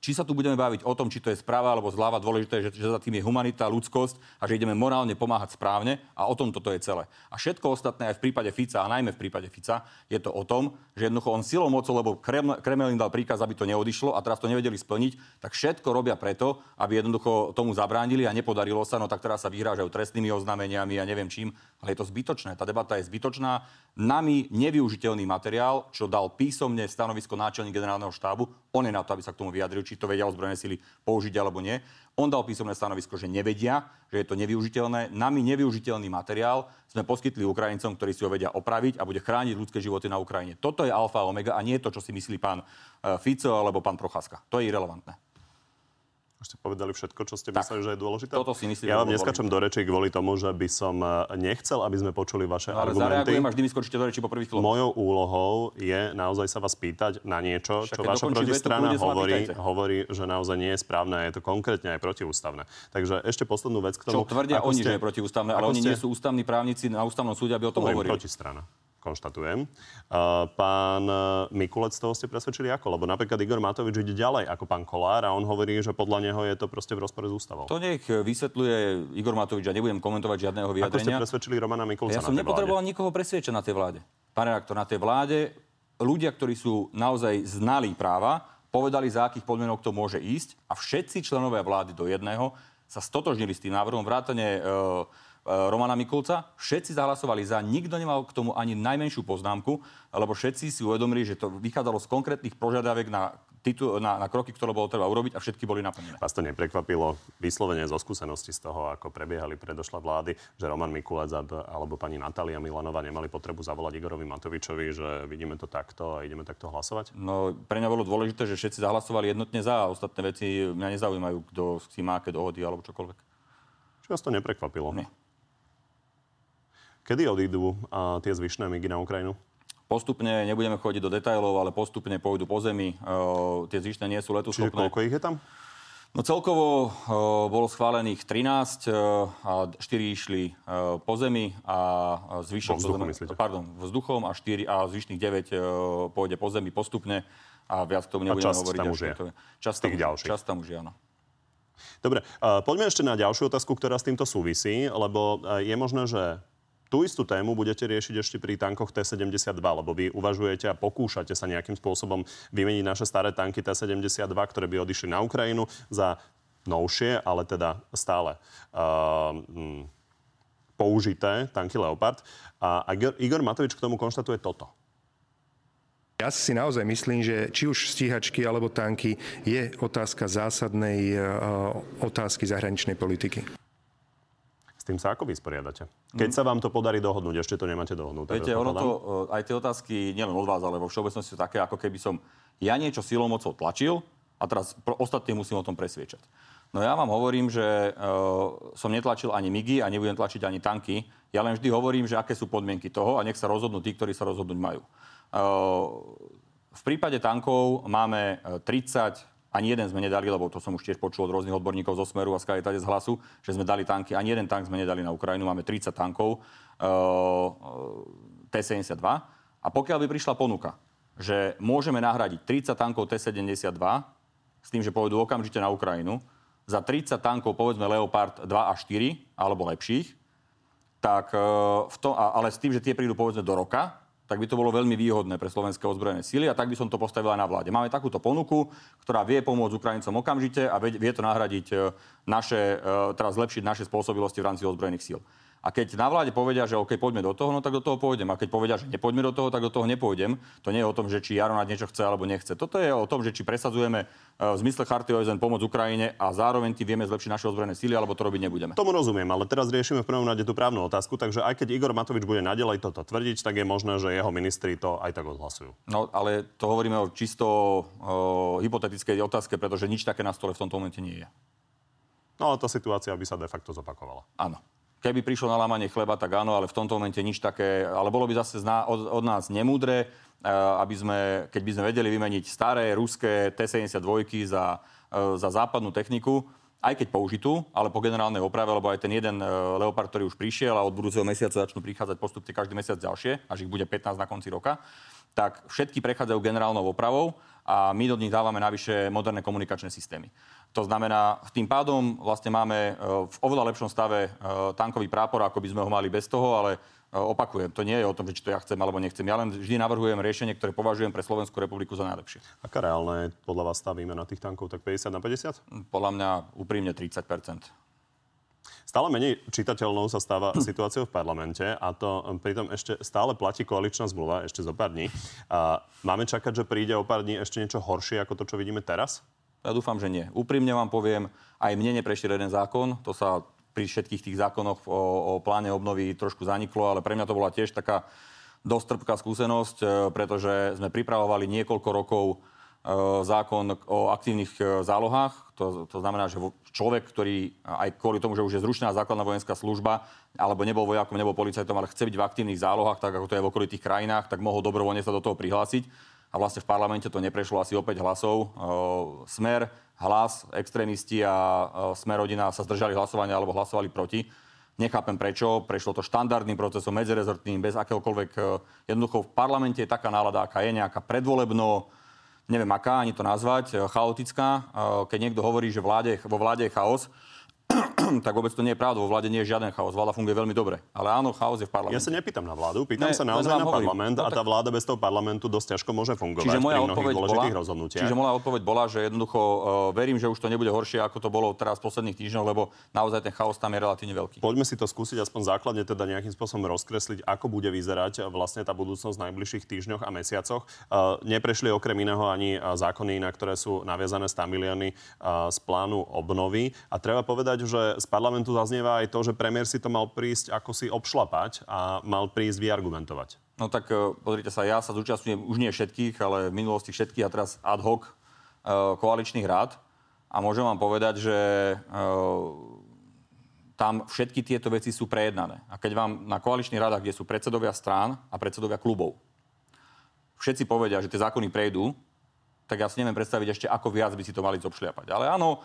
či sa tu budeme baviť o tom, či to je správa alebo zľava, dôležité je, že za tým je humanita, ľudskosť a že ideme morálne pomáhať správne a o tom toto je celé. A všetko ostatné aj v prípade Fica a najmä v prípade Fica je to o tom, že jednoducho on silou mocou, lebo Kremľ im dal príkaz, aby to neodišlo a teraz to nevedeli splniť, tak všetko robia preto, aby jednoducho tomu zabránili a nepodarilo sa, no tak teraz sa vyhrážajú trestnými oznámeniami a neviem čím, ale je to zbytočné. Tá debata je zbytočná. Nami nevyužiteľný materiál, čo dal písomne stanovisko náčelník generálneho štábu, on je na to, aby sa k tomu vyjadril, či to vedia ozbrojené sily použiť alebo nie. On dal písomné stanovisko, že nevedia, že je to nevyužiteľné. Nami nevyužiteľný materiál sme poskytli Ukrajincom, ktorí si ho vedia opraviť a bude chrániť ľudské životy na Ukrajine. Toto je alfa a omega a nie to, čo si myslí pán Fico alebo pán Procházka. To je irelevantné. Ste povedali všetko, čo ste mysleli, že je dôležité. Toto si myslím, ja vám neskačem do rečí kvôli tomu, že by som nechcel, aby sme počuli vaše argumenty. Ale zareagujem, až vždy mi skočíte do rečí po prvých chvíľach. Mojou úlohou je naozaj sa vás pýtať na niečo, však, čo vaša protistrana hovorí, že naozaj nie je správne a je to konkrétne aj protiústavné. Takže ešte poslednú vec k tomu. Čo tvrdia oni, že je protiústavné, ale oni nie sú ústavní právnici na ústavnom súde, aby o tom hovorili. Protistrana. Konštatujem. Pán Mikulec, toho ste presvedčili ako? Lebo napríklad Igor Matovič ide ďalej ako pán Kolár a on hovorí, že podľa neho je to proste v rozpore s ústavou. To nech vysvetľuje Igor Matovič a nebudem komentovať žiadneho vyjadrenia. Ako ste presvedčili Romana Mikulca na tej vláde? Ja som nepotreboval nikoho presvedčiť na tej vláde. Pán redaktor, na tej vláde ľudia, ktorí sú naozaj znali práva, povedali, za akých podmienok to môže ísť a všetci členovia vlády do jedného sa stotožnili s tým návrhom vrátane Romana Mikulca. Všetci zahlasovali za, nikto nemal k tomu ani najmenšiu poznámku, lebo všetci si uvedomili, že to vychádzalo z konkrétnych požiadaviek na kroky, ktoré bolo treba urobiť a všetky boli naplnené. Vás to neprekvapilo vyslovene zo skúsenosti z toho, ako prebiehali predošlé vlády, že Roman Mikulec alebo pani Natália Milanová nemali potrebu zavolať Igorovi Matovičovi, že vidíme to takto a ideme takto hlasovať? No, pre mňa bolo dôležité, že všetci zahlasovali jednotne za a ostatné veci mňa nezaujímajú, kto si má aké dohody alebo čokoľvek. Čo vás to neprekvapilo? Nie. Kedy odídu tie zvyšné MIGy na Ukrajinu? Postupne, nebudeme chodiť do detailov, ale postupne pôjdu po zemi. Tie zvyšné nie sú letuschopné. Čiže koľko ich je tam? No celkovo bolo schválených 13 a 4 išli po zemi a zvyšok vzduchom a 4 a zvyšných 9 pôjde po zemi postupne a viac k tomu nebudeme hovoriť. A časť tam už je, áno. Dobre, poďme ešte na ďalšiu otázku, ktorá s týmto súvisí, lebo je možné, že tú istú tému budete riešiť ešte pri tankoch T-72, lebo vy uvažujete a pokúšate sa nejakým spôsobom vymeniť naše staré tanky T-72, ktoré by odišli na Ukrajinu za novšie, ale teda stále použité tanky Leopard. A Igor Matovič k tomu konštatuje toto. Ja si naozaj myslím, že či už stíhačky alebo tanky je otázka zásadnej otázky zahraničnej politiky. S tým sa ako vysporiadate? Keď sa vám to podarí dohodnúť, ešte to nemáte dohodnúť. Viete, ono to, aj tie otázky nielen od vás, ale vo všeobecnosti sú také, ako keby som ja niečo silou mocou tlačil a teraz ostatní musím o tom presviečať. No ja vám hovorím, že som netlačil ani MIGy a nebudem tlačiť ani tanky. Ja len vždy hovorím, že aké sú podmienky toho a nech sa rozhodnú tí, ktorí sa rozhodnúť majú. V prípade tankov máme 30 Ani jeden sme nedali, lebo to som už tiež počul od rôznych odborníkov zo Smeru a skade-tade z Hlasu, že sme dali tanky. Ani jeden tank sme nedali na Ukrajinu. Máme 30 tankov T-72. A pokiaľ by prišla ponuka, že môžeme nahradiť 30 tankov T-72 s tým, že pôjdu okamžite na Ukrajinu, za 30 tankov, povedzme, Leopard 2 a 4, alebo lepších, tak, ale s tým, že tie prídu, povedzme, do roka, tak by to bolo veľmi výhodné pre slovenské ozbrojené síly a tak by som to postavila na vláde. Máme takúto ponuku, ktorá vie pomôcť Ukrajincom okamžite a vie to nahradiť teraz zlepšiť naše spôsobilosti v rámci ozbrojených síl. A keď na vláde povedia, že OK, poďme do toho, no tak do toho pôjdem. A keď povedia, že nepoďme do toho, tak do toho nepôjdem. To nie je o tom, že či Jaro Naď niečo chce alebo nechce. Toto je o tom, že či presadzujeme v zmysle Charty OSN pomoc Ukrajine a zároveň tým vieme zlepšiť naše ozbrojené síly, alebo to robiť nebudeme. Tomu rozumiem, ale teraz riešime v prvom rade tú právnu otázku, takže aj keď Igor Matovič bude naďalej toto tvrdiť, tak je možné, že jeho ministri to aj tak odhlasujú. No, ale to hovoríme o čisto hypotetickej otázke, pretože nič také na stole v tomto momente nie je. No, ale tá situácia by sa de facto zopakovala. Áno. Keby prišlo na lámanie chleba, tak áno, ale v tomto momente nič také, ale bolo by zase od nás nemúdre, keď by sme vedeli vymeniť staré ruské T-72 za západnú techniku, aj keď použitú, ale po generálnej oprave, lebo aj ten jeden Leopard, ktorý už prišiel a od budúceho mesiaca začnú prichádzať postupne každý mesiac ďalšie, až ich bude 15 na konci roka, tak všetky prechádzajú generálnou opravou a my do nich dávame navyše moderné komunikačné systémy. To znamená, tým pádom vlastne máme v oveľa lepšom stave tankový prápor, ako by sme ho mali bez toho, ale opakujem, to nie je o tom, že či to ja chcem alebo nechcem. Ja len vždy navrhujem riešenie, ktoré považujem pre Slovenskú republiku za najlepšie. Aká reálne podľa vás stavíme na tých tankov, tak 50-50? Podľa mňa úprimne 30%. Stále menej čitateľnou sa stáva situácia v parlamente a to pritom ešte stále platí koaličná zmluva ešte zo pár dní. A máme čakať, že príde o pár dní ešte niečo horšie ako to, čo vidíme teraz? Ja dúfam, že nie. Úprimne vám poviem, aj mne neprešiel jeden zákon. To sa pri všetkých tých zákonoch o pláne obnovy trošku zaniklo, ale pre mňa to bola tiež taká dosť trpká skúsenosť, pretože sme pripravovali niekoľko rokov zákon o aktívnych zálohách. To znamená, že človek, ktorý aj kvôli tomu, že už je zrušená základná vojenská služba, alebo nebol vojakom, nebol policajtom, ale chce byť v aktívnych zálohách, tak ako to je v okolitých krajinách, tak mohol dobrovoľne sa do toho prihlásiť. A vlastne v parlamente to neprešlo asi o 5 hlasov. Smer, Hlas, extrémisti a Smerodina sa zdržali hlasovania alebo hlasovali proti. Nechápem prečo, prešlo to štandardným procesom, medzirezortným, bez akéhokoľvek. Jednoducho v parlamente je taká nálada, aká je, nejaká predvolebná, neviem aká, ani to nazvať, chaotická. Keď niekto hovorí, že vo vláde je chaos, tak vôbec to nie je pravda. Vo vláde nie je žiaden chaos. Vláda funguje veľmi dobre. Ale áno, chaos je v parlamente. Ja sa nepýtam na vládu, pýtam sa naozaj na parlament. No, a tá vláda bez toho parlamentu dosť ťažko môže fungovať pri mnohých dôležitých rozhodnutiach. Čiže moja odpoveď bola, že jednoducho verím, že už to nebude horšie, ako to bolo teraz v posledných týždňoch, lebo naozaj ten chaos tam je relatívne veľký. Poďme si to skúsiť aspoň základne teda nejakým spôsobom rozkresliť, ako bude vyzerať vlastne tá budúcnosť v najbližších týždňoch a mesiacoch. Neprešli okrem iného ani zákony, na ktoré sú naviazané 100 milióny z plánu obnovy a treba povedať, že z parlamentu zaznieva aj to, že premiér si to mal prísť ako si obšlapať a mal prísť vyargumentovať. No tak pozrite sa, ja sa zúčastňujem už nie všetkých, ale v minulosti všetkých a teraz ad hoc koaličných rád. A môžem vám povedať, že tam všetky tieto veci sú prejednané. A keď vám na koaličných radách, kde sú predsedovia strán a predsedovia klubov, všetci povedia, že tie zákony prejdú, tak ja si neviem predstaviť ešte, ako viac by si to mali zobšliapať. Ale áno,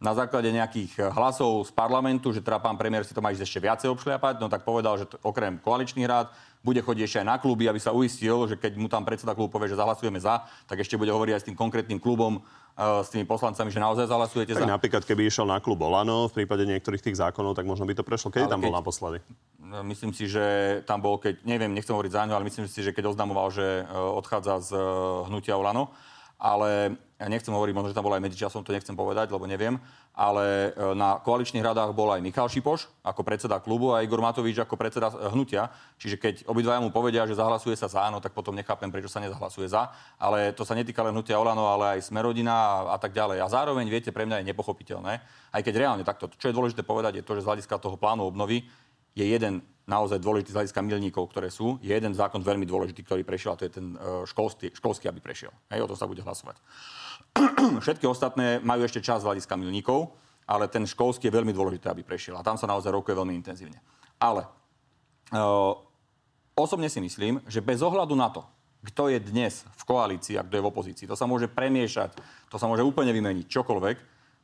na základe nejakých hlasov z parlamentu, že teda pán premiér si to má ešte viacej obšliapať, no tak povedal, že okrem koaličných rád bude chodiť ešte aj na kluby, aby sa uistil, že keď mu tam predseda klubu povie, že zahlasujeme za, tak ešte bude hovoriť aj s tým konkrétnym klubom, s tými poslancami, že naozaj zahlasujete tak za. Napríklad, keby išiel na klub Oľano, v prípade niektorých tých zákonov, tak možno by to prešlo. Kedy tam bol naposledy? Myslím si, že tam bol, nechcem hovoriť za ňo, ale myslím si, že keď oznamoval, že odchádza z hnutia Oľano, ale ja nechcem hovoriť, možno, že tam bol aj medzičasom, to nechcem povedať, lebo neviem, ale na koaličných radách bol aj Michal Šipoš ako predseda klubu a Igor Matovič ako predseda hnutia. Čiže keď obidvaja mu povedia, že zahlasuje sa za, no tak potom nechápem, prečo sa nezahlasuje za. Ale to sa netýka len hnutia Oľano, ale aj Smerodina a tak ďalej. A zároveň, viete, pre mňa je nepochopiteľné, aj keď reálne takto, čo je dôležité povedať, je to, že z hľadiska toho plánu obnovy je jeden naozaj dôležitý z hľadiska milníkov, ktoré sú. Je jeden zákon veľmi dôležitý, ktorý prešiel, a to je ten školský, aby prešiel. Hej, o tom sa bude hlasovať. Všetky ostatné majú ešte čas z hľadiska milníkov, ale ten školský je veľmi dôležitý, aby prešiel. A tam sa naozaj rokuje veľmi intenzívne. Ale osobne si myslím, že bez ohľadu na to, kto je dnes v koalícii a kto je v opozícii. To sa môže premiešať, to sa môže úplne vymeniť, čokoľvek.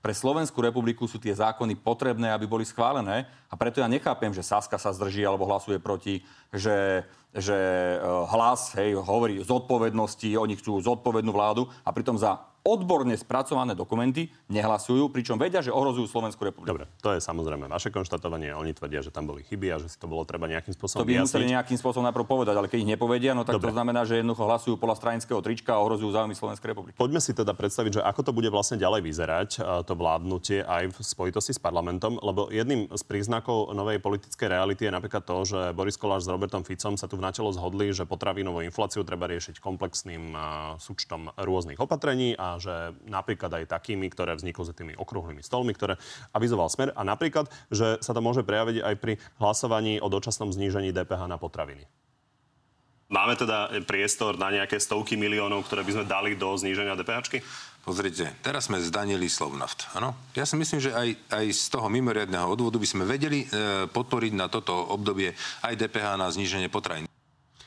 Pre Slovenskú republiku sú tie zákony potrebné, aby boli schválené a preto ja nechápem, že Saska sa zdrží alebo hlasuje proti, že Hlas, hej, hovorí o zodpovednosti, oni chcú zodpovednú vládu a pritom za odborne spracované dokumenty nehlasujú, pričom vedia, že ohrozujú Slovenskú republiku. Dobre, to je samozrejme vaše konštatovanie. Oni tvrdia, že tam boli chyby a že si to bolo treba nejakým spôsobom vyjasniť. To by museli nejakým spôsobom najprv povedať, ale keď ich nepovedia, no tak dobre. To znamená, že jednoducho hlasujú podľa stranického trička a ohrozujú záujmy Slovenskej republiky. Poďme si teda predstaviť, že ako to bude vlastne ďalej vyzerať to vládnutie aj v spojitosti s parlamentom, lebo jedným z príznakov novej politickej reality je napríklad to, že Boris Kolár s Robertom Ficom sa tu v načelo zhodli, že potravinovú infláciu treba riešiť komplexným súčtom rôznych opatrení a že napríklad aj takými, ktoré vzniklo za tými okrúhlymi stolmi, ktoré avizoval Smer a napríklad, že sa to môže prejaviť aj pri hlasovaní o dočasnom znížení DPH na potraviny. Máme teda priestor na nejaké stovky miliónov, ktoré by sme dali do zníženia DPHčky? Pozrite, teraz sme zdanili Slovnaft, áno? Ja si myslím, že aj z toho mimoriadneho odvodu by sme vedeli podporiť na toto obdobie aj DPH na zníženie potravín.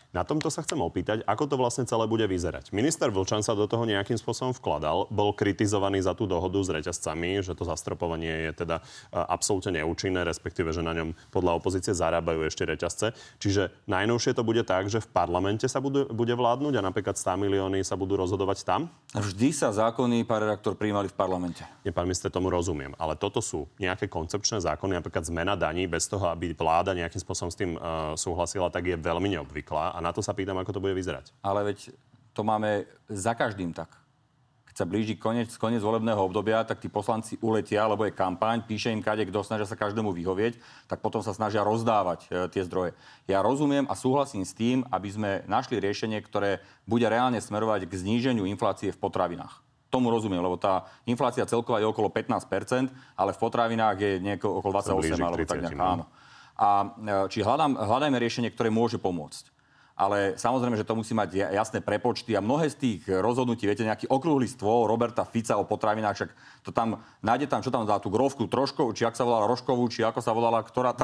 Na tomto sa chcem opýtať, ako to vlastne celé bude vyzerať. Minister Vlčan sa do toho nejakým spôsobom vkladal, bol kritizovaný za tú dohodu s reťazcami, že to zastropovanie je teda absolútne neúčinné, respektíve, že na ňom podľa opozície zarábajú ešte reťazce. Čiže najnovšie to bude tak, že v parlamente sa bude vládnuť a napríklad 100 milióny sa budú rozhodovať tam? Vždy sa zákony, pán redaktor, prijímali v parlamente. Nie, pán minister, tomu rozumiem, ale toto sú nejaké koncepčné zákony, napríklad zmena daní bez toho, aby vláda nejakým spôsobom s tým súhlasila, tak je veľmi neobvyklá. A na to sa pýtam, ako to bude vyzerať. Ale veď to máme za každým tak. Keď sa blíži koniec volebného obdobia, tak tí poslanci uletia, lebo je kampaň, píše im kadekto, snažia sa každému vyhovieť, tak potom sa snažia rozdávať tie zdroje. Ja rozumiem a súhlasím s tým, aby sme našli riešenie, ktoré bude reálne smerovať k zníženiu inflácie v potravinách. Tomu rozumiem, lebo tá inflácia celková je okolo 15%, ale v potravinách je niekolo okolo 28%, alebo tak nejak, áno. A či hľadajme riešenie, ktoré môže pomôcť. Ale samozrejme, že to musí mať jasné prepočty a mnohé z tých rozhodnutí, viete, nejaký okrúhly stôl Roberta Fica o potravinách, však to tam, nájde tam, čo tam dá tú grovku Troškovú, či ak sa volala Rožkovú, či ako sa volala, ktorá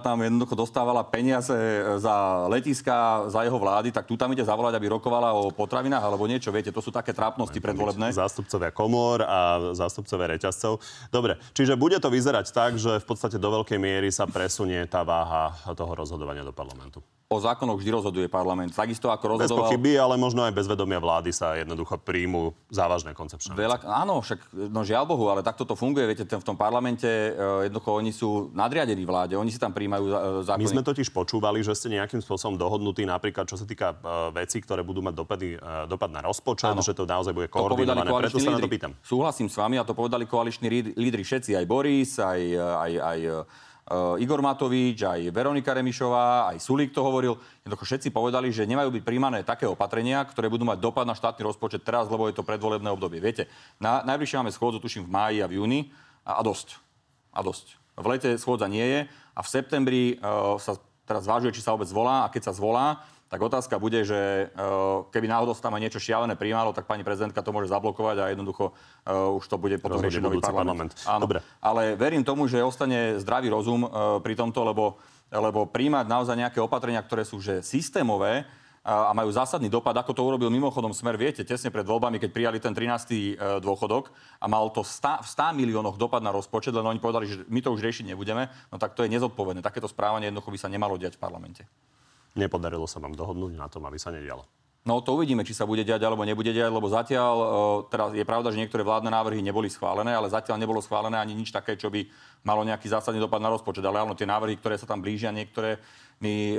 tam jednoducho dostávala peniaze za letiska, za jeho vlády, tak tu tam ide zavolať, aby rokovala o potravinách alebo niečo, viete, to sú také trápnosti predvolebné. Zástupcovia komor a zástupcovia reťazcov. Dobre, čiže bude to vyzerať tak, že v podstate do veľkej miery sa presunie tá váha toho rozhodovania do parlamentu. O zákonoch vždy rozhoduje parlament. Takisto ako rozhodoval... Bez pochyby, ale možno aj bez vedomia vlády sa jednoducho príjmu závažné koncepčné. Áno, však, no žiaľ Bohu, ale takto to funguje. Viete, v tom parlamente jednoducho oni sú nadriadení vláde, oni si tam príjmajú zákony. My sme totiž počúvali, že ste nejakým spôsobom dohodnutí, napríklad čo sa týka vecí, ktoré budú mať dopad na rozpočet, áno. Že to naozaj bude koordinované. Preto sa na to pýtam. Súhlasím s vami a to povedali koaliční lídri všetci, aj Boris, aj Igor Matovič, aj Veronika Remišová, aj Sulík to hovoril. Jednoducho všetci povedali, že nemajú byť príjmané také opatrenia, ktoré budú mať dopad na štátny rozpočet teraz, lebo je to predvolebné obdobie. Viete, najbližšie máme schôdzu, tuším, v máji a v júni a dosť. V lete schôdza nie je a v septembri sa teraz zvážuje, či sa vôbec zvolá a keď sa zvolá, tak otázka bude, že keby náhodou sa tam aj niečo šialené prijímalo, tak pani prezidentka to môže zablokovať a jednoducho už to bude potom riešiť nový parlament. Áno. Dobre. Ale verím tomu, že ostane zdravý rozum pri tomto, lebo prijímať naozaj nejaké opatrenia, ktoré sú že systémové a majú zásadný dopad, ako to urobil mimochodom Smer, viete, tesne pred voľbami, keď prijali ten 13. dôchodok a mal to v 100 miliónoch dopad na rozpočet, len oni povedali, že my to už riešiť nebudeme, no tak to je nezodpovedné. Takéto správanie jednoducho by sa nemalo diať v parlamente. Nepodarilo sa vám dohodnúť na tom, aby sa nedialo. No to uvidíme, či sa bude diať alebo nebude diať, lebo zatiaľ teraz je pravda, že niektoré vládne návrhy neboli schválené, ale zatiaľ nebolo schválené ani nič také, čo by malo nejaký zásadný dopad na rozpočet. Ale áno, tie návrhy, ktoré sa tam blížia, niektoré mi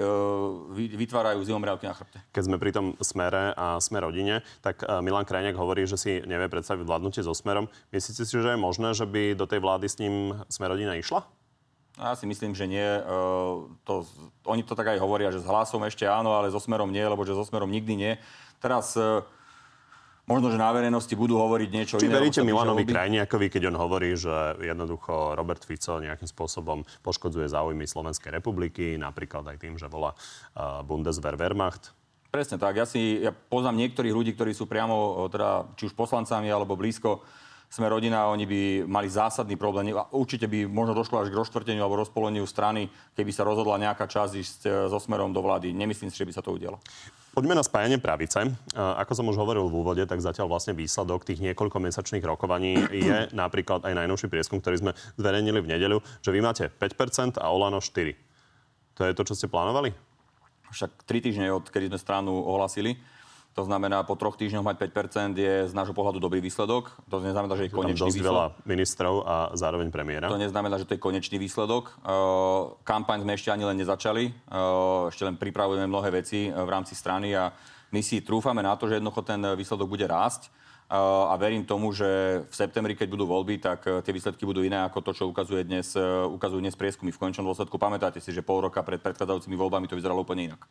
vytvárajú zimomriavky na chrbte. Keď sme pri tom Smere a Smerodine, tak Milan Krajniak hovorí, že si nevie predstaviť vládnutie so Smerom. Myslíte si, že je možné, že by do tej vlády s ním Smerodina išla? Ja si myslím, že nie. Oni to tak aj hovoria, že s Hlasom ešte áno, ale so Smerom nie, lebo že so Smerom nikdy nie. Teraz možno, že na verejnosti budú hovoriť niečo iné. Či veríte Milanovi Krajniakovi, keď on hovorí, že jednoducho Robert Fico nejakým spôsobom poškodzuje záujmy Slovenskej republiky, napríklad aj tým, že volá Bundeswehr Wehrmacht? Presne tak. Ja poznám niektorých ľudí, ktorí sú priamo, teda, či už poslancami alebo blízko Smerodina, oni by mali zásadný problém. Určite by možno došlo až k rozštvrteniu alebo rozpoleniu strany, keby sa rozhodla nejaká časť ísť so Smerom do vlády. Nemyslím si, že by sa to udialo. Poďme na spájanie pravice. Ako som už hovoril v úvode, tak zatiaľ vlastne výsledok tých niekoľkomesačných rokovaní je napríklad aj najnovší prieskum, ktorý sme zverejnili v nedeľu, že vy máte 5% a Oľano 4%. To je to, čo ste plánovali? Však 3 týždne, odkedy sme stranu ohlasili. To znamená, po 3 týždňoch mať 5% je z nášho pohľadu dobrý výsledok. To neznamená, že je konečný výsledok. Veľa ministrov a zároveň premiéra. To neznamená, že to je konečný výsledok. Kampaň sme ešte ani len nezačali. Ešte len pripravujeme mnohé veci v rámci strany a my si trúfame na to, že jednoducho ten výsledok bude rásť. A verím tomu, že v septembri, keď budú voľby, tak tie výsledky budú iné ako to, čo ukazujú dnes prieskumy. V konečnom dôsledku pamätáte si, že pol roka pred predchádzajúcimi voľbami to vyzeralo úplne inak.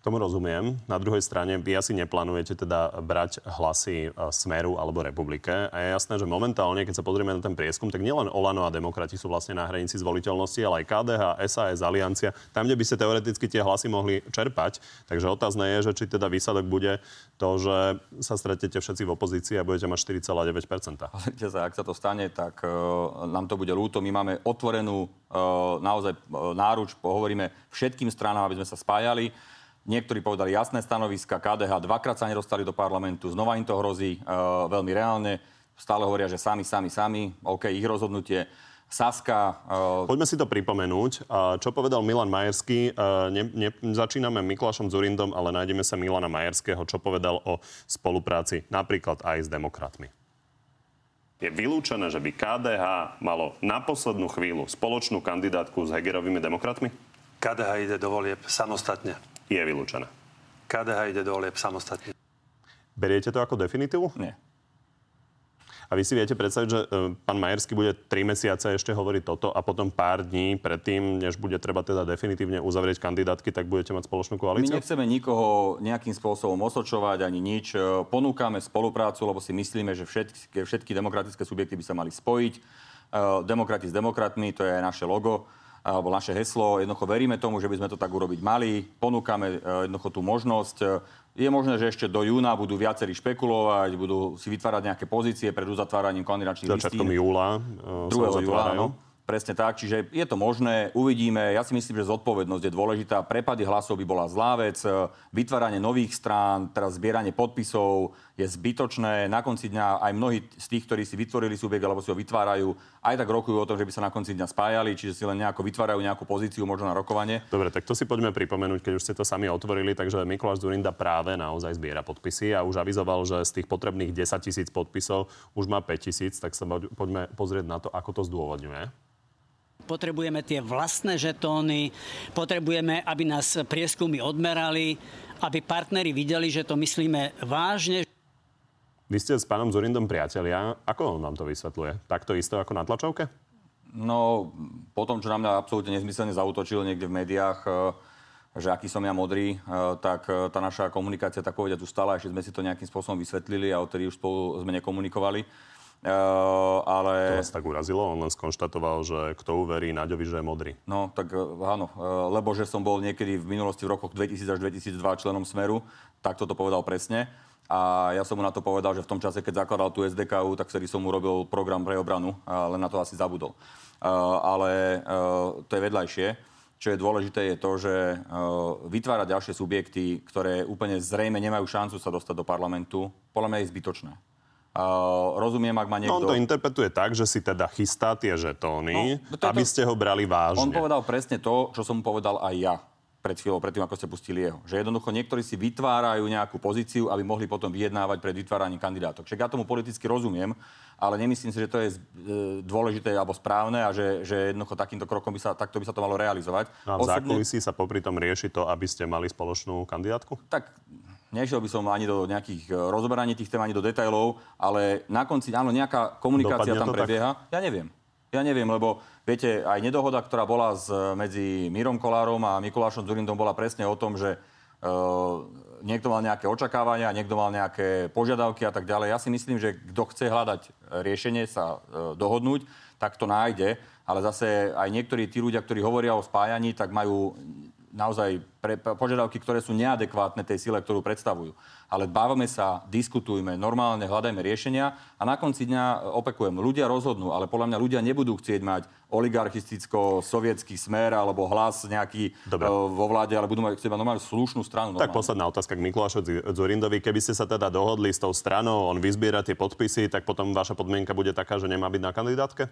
Tomu rozumiem. Na druhej strane, vy asi neplánujete teda brať hlasy Smeru alebo Republike. A je jasné, že momentálne, keď sa pozrieme na ten prieskum, tak nielen Oľano a Demokrati sú vlastne na hranici zvoliteľnosti, ale aj KDH, SAS, Aliancia, tam, kde by ste teoreticky tie hlasy mohli čerpať. Takže otázne je, že či teda výsledok bude to, že sa stretnete všetci v opozícii a budete mať 4,9%. Ak sa to stane, tak nám to bude ľúto. My máme otvorenú naozaj náruč, hovoríme všetkým stranám, aby sme sa spájali. Niektorí povedali jasné stanoviska, KDH dvakrát sa nedostali do parlamentu, znova im to hrozí veľmi reálne. Stále hovoria, že sami, OK, ich rozhodnutie. Saska... Poďme si to pripomenúť. Čo povedal Milan Majerský? Začíname Mikulášom Dzurindom, ale nájdeme sa Milana Majerského. Čo povedal o spolupráci napríklad aj s demokratmi? Je vylúčené, že by KDH malo na poslednú chvíľu spoločnú kandidátku s Hegerovými demokratmi? KDH ide do volieb samostatne. Je vylúčená. KDH ide do volieb samostatne. Beriete to ako definitívu? Nie. A vy si viete predstaviť, že pán Majerský bude 3 mesiace ešte hovoriť toto a potom pár dní predtým, než bude treba teda definitívne uzavrieť kandidátky, tak budete mať spoločnú koalíciu? My nechceme nikoho nejakým spôsobom osočovať ani nič. Ponúkame spoluprácu, lebo si myslíme, že všetky demokratické subjekty by sa mali spojiť. Demokrati s demokratmi, to je aj naše logo, alebo naše heslo. Jednoducho veríme tomu, že by sme to tak urobiť mali. Ponúkame jednoducho tú možnosť. Je možné, že ešte do júna budú viacerí špekulovať, budú si vytvárať nejaké pozície pred uzatváraním koaličných listín. Začiatkom júla. 2. júla, áno. Presne tak. Čiže je to možné, uvidíme. Ja si myslím, že zodpovednosť je dôležitá. Prepady hlasov by bola zlá vec. Vytváranie nových strán, teraz zbieranie podpisov je zbytočné. Na konci dňa aj mnohí z tých, ktorí si vytvorili subjekt alebo si ho vytvárajú, aj tak rokujú o tom, že by sa na konci dňa spájali, čiže si len nejako vytvárajú nejakú pozíciu možno na rokovanie. Dobre, tak to si poďme pripomenúť, keď už ste to sami otvorili, takže Mikuláš Dzurinda práve naozaj zbiera podpisy a už avizoval, že z tých potrebných 10 000 podpisov už má 5 000, tak sa poďme pozrieť na to, ako to zdôvodňuje. Potrebujeme tie vlastné žetóny, potrebujeme, aby nás prieskumy odmerali, aby partneri videli, že to myslíme vážne. Vy ste s pánom Dzurindom priatelia. Ako on vám to vysvetľuje? Takto isto ako na tlačovke? No, po tom, čo na mňa absolútne nezmyselne zaútočil niekde v médiách, že aký som ja modrý, tak tá naša komunikácia, tak povediať, ustala. Ešte sme si to nejakým spôsobom vysvetlili a odtedy už spolu sme nekomunikovali. Ale... To vás tak urazilo? On len skonštatoval, že kto uverí Naďovi, že je modrý. No, tak áno. Lebo že som bol niekedy v minulosti v rokoch 2000 až 2002 členom Smeru, tak toto povedal presne. A ja som mu na to povedal, že v tom čase, keď zakladal tú SDKU, tak vtedy som mu robil program pre obranu, len na to asi zabudol. Ale to je vedľajšie. Čo je dôležité, je to, že vytvára ďalšie subjekty, ktoré úplne zrejme nemajú šancu sa dostať do parlamentu, podľa mňa je zbytočné. Rozumiem, ak ma niekto... No, on to interpretuje tak, že si teda chystá tie žetóny, no, aby ste ho brali vážne. On povedal presne to, čo som mu povedal aj ja pred chvíľou, predtým, ako ste pustili jeho. Že jednoducho niektorí si vytvárajú nejakú pozíciu, aby mohli potom vyjednávať pred vytváraním kandidátok. Však ja tomu politicky rozumiem, ale nemyslím si, že to je dôležité alebo správne a že jednoducho takýmto krokom by sa, takto by sa to malo realizovať. A v zákulisí sa popri tom rieši to, aby ste mali spoločnú kandidátku? Tak... Nešiel by som ani do nejakých rozoberaní tých tém, ani do detailov, ale na konci, áno, nejaká komunikácia tam prebieha. Tak? Ja neviem, lebo viete, aj nedohoda, ktorá bola medzi Mírom Kolárom a Mikulášom Dzurindom, bola presne o tom, že niekto mal nejaké očakávania, niekto mal nejaké požiadavky a tak ďalej. Ja si myslím, že kto chce hľadať riešenie, sa dohodnúť, tak to nájde. Ale zase aj niektorí tí ľudia, ktorí hovoria o spájaní, tak majú... naozaj požiadavky, ktoré sú neadekvátne tej sile, ktorú predstavujú. Ale bávame sa, diskutujme, normálne hľadajme riešenia a na konci dňa, opakujem, ľudia rozhodnú, ale podľa mňa ľudia nebudú chcieť mať oligarchisticko-sovietský Smer alebo Hlas nejaký vo vláde, ale budú mať chcieť mať normálne slušnú stranu. Normálne. Tak posledná otázka k Mikulášovi Dzurindovi. Keby ste sa teda dohodli s tou stranou, on vyzbiera tie podpisy, tak potom vaša podmienka bude taká, že nemá byť na kandidátke?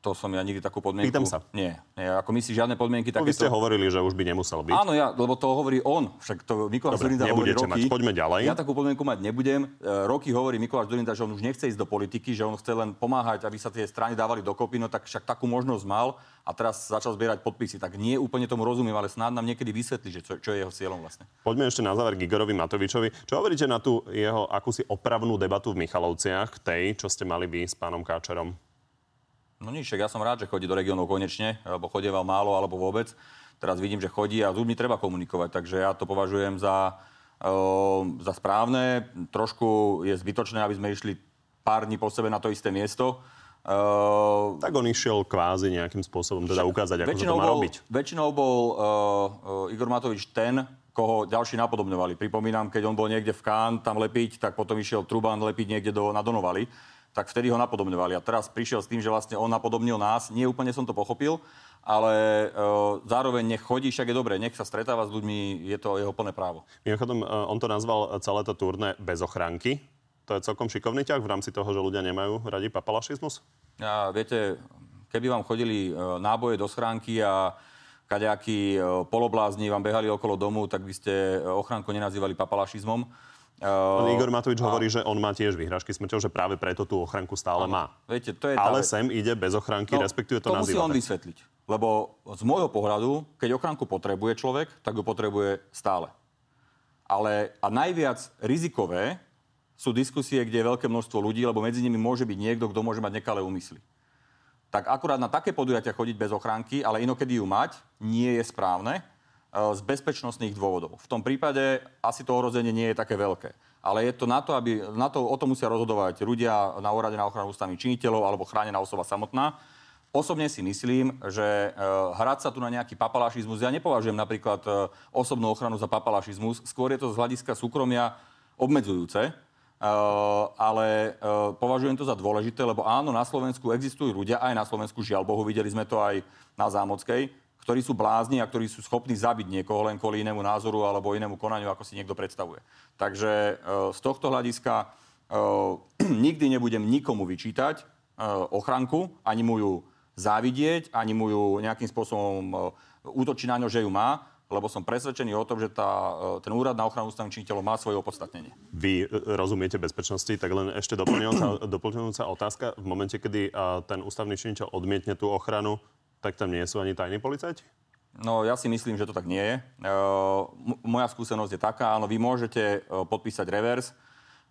To som ja nikdy takú podmienku... Pýtam sa. Nie, ako my si žiadne podmienky takéto... Vy ste hovorili, že už by nemusel byť. Áno, ja, lebo to hovorí on. Však to Mikuláš Dzurinda hovorí roky. Mať. Poďme ďalej. Ja takú podmienku mať nebudem. Roky hovorí Mikuláš Dzurinda, že on už nechce ísť do politiky, že on chce len pomáhať, aby sa tie strany dávali dokopy, no tak však takú možnosť mal a teraz začal zbierať podpisy. Tak nie úplne tomu rozumiem, ale snáď nám niekedy vysvetlí, že čo je jeho cieľom vlastne. Poďme ešte na záver k Igorovi Matovičovi. Čo hovoríte na tú jeho akúsi opravnú debatu v Michalovciach, tej, čo ste mali vy s pánom Káčerom? No nič, ja som rád, že chodí do regiónov konečne, alebo chodieval málo, alebo vôbec. Teraz vidím, že chodí a s ľuďmi treba komunikovať, takže ja to považujem za správne. Trošku je zbytočné, aby sme išli pár dní po sebe na to isté miesto. Tak on išiel kvázi nejakým spôsobom teda ukázať, ako sa to má robiť. Väčšinou bol Igor Matovič ten, koho ďalší napodobňovali. Pripomínam, keď on bol niekde v Cannes tam lepiť, tak potom išiel Truban lepiť niekde na Donovali. Tak vtedy ho napodobňovali. A teraz prišiel s tým, že vlastne on napodobnil nás. Nie úplne som to pochopil, ale zároveň nech chodí, však je dobre, nech sa stretáva s ľuďmi, je to jeho plné právo. Mimochodom, on to nazval celé to turné bez ochránky. To je celkom šikovný ťah v rámci toho, že ľudia nemajú radi papalašizmus? A viete, keby vám chodili náboje do schránky a kadejakí poloblázni vám behali okolo domu, tak by ste ochránku nenazývali papalašizmom. Igor Matovič hovorí, že on má tiež vyhrážky smrťou, že práve preto tú ochranku stále má. Viete, to je ale sem ide bez ochranky, respektíve to nazýva. To musí on vysvetliť. Lebo z môjho pohľadu, keď ochranku potrebuje človek, tak ju potrebuje stále. Ale a najviac rizikové sú diskusie, kde je veľké množstvo ľudí, lebo medzi nimi môže byť niekto, kto môže mať nekalé úmysly. Tak akurát na také podujatia chodiť bez ochranky, ale inokedy ju mať, nie je správne. Z bezpečnostných dôvodov. V tom prípade asi to ohrozenie nie je také veľké. Ale je to na to, aby o tom musia rozhodovať ľudia na úrade na ochranu ústavných činiteľov alebo chránená osoba samotná. Osobne si myslím, že hrať sa tu na nejaký papalašizmus, ja nepovažujem napríklad osobnú ochranu za papalašizmus, skôr je to z hľadiska súkromia obmedzujúce, ale považujem to za dôležité, lebo áno, na Slovensku existujú ľudia, aj na Slovensku, žiaľ Bohu, videli sme to aj na Zámockej, ktorí sú blázni a ktorí sú schopní zabiť niekoho len kvôli inému názoru alebo inému konaniu, ako si niekto predstavuje. Takže z tohto hľadiska nikdy nebudem nikomu vyčítať ochranku, ani mu ju závidieť, ani mu ju nejakým spôsobom útočiť na ňo, že ju má, lebo som presvedčený o tom, že ten úrad na ochranu ústavných činiteľov má svoje opodstatnenie. Vy rozumiete bezpečnosti, tak len ešte doplňujúca otázka. V momente, kedy ten ústavný činiteľ odmietne tú ochranu, tak tam nie sú ani tajní policajti? No, ja si myslím, že to tak nie je. Moja skúsenosť je taká, áno, vy môžete podpísať revers,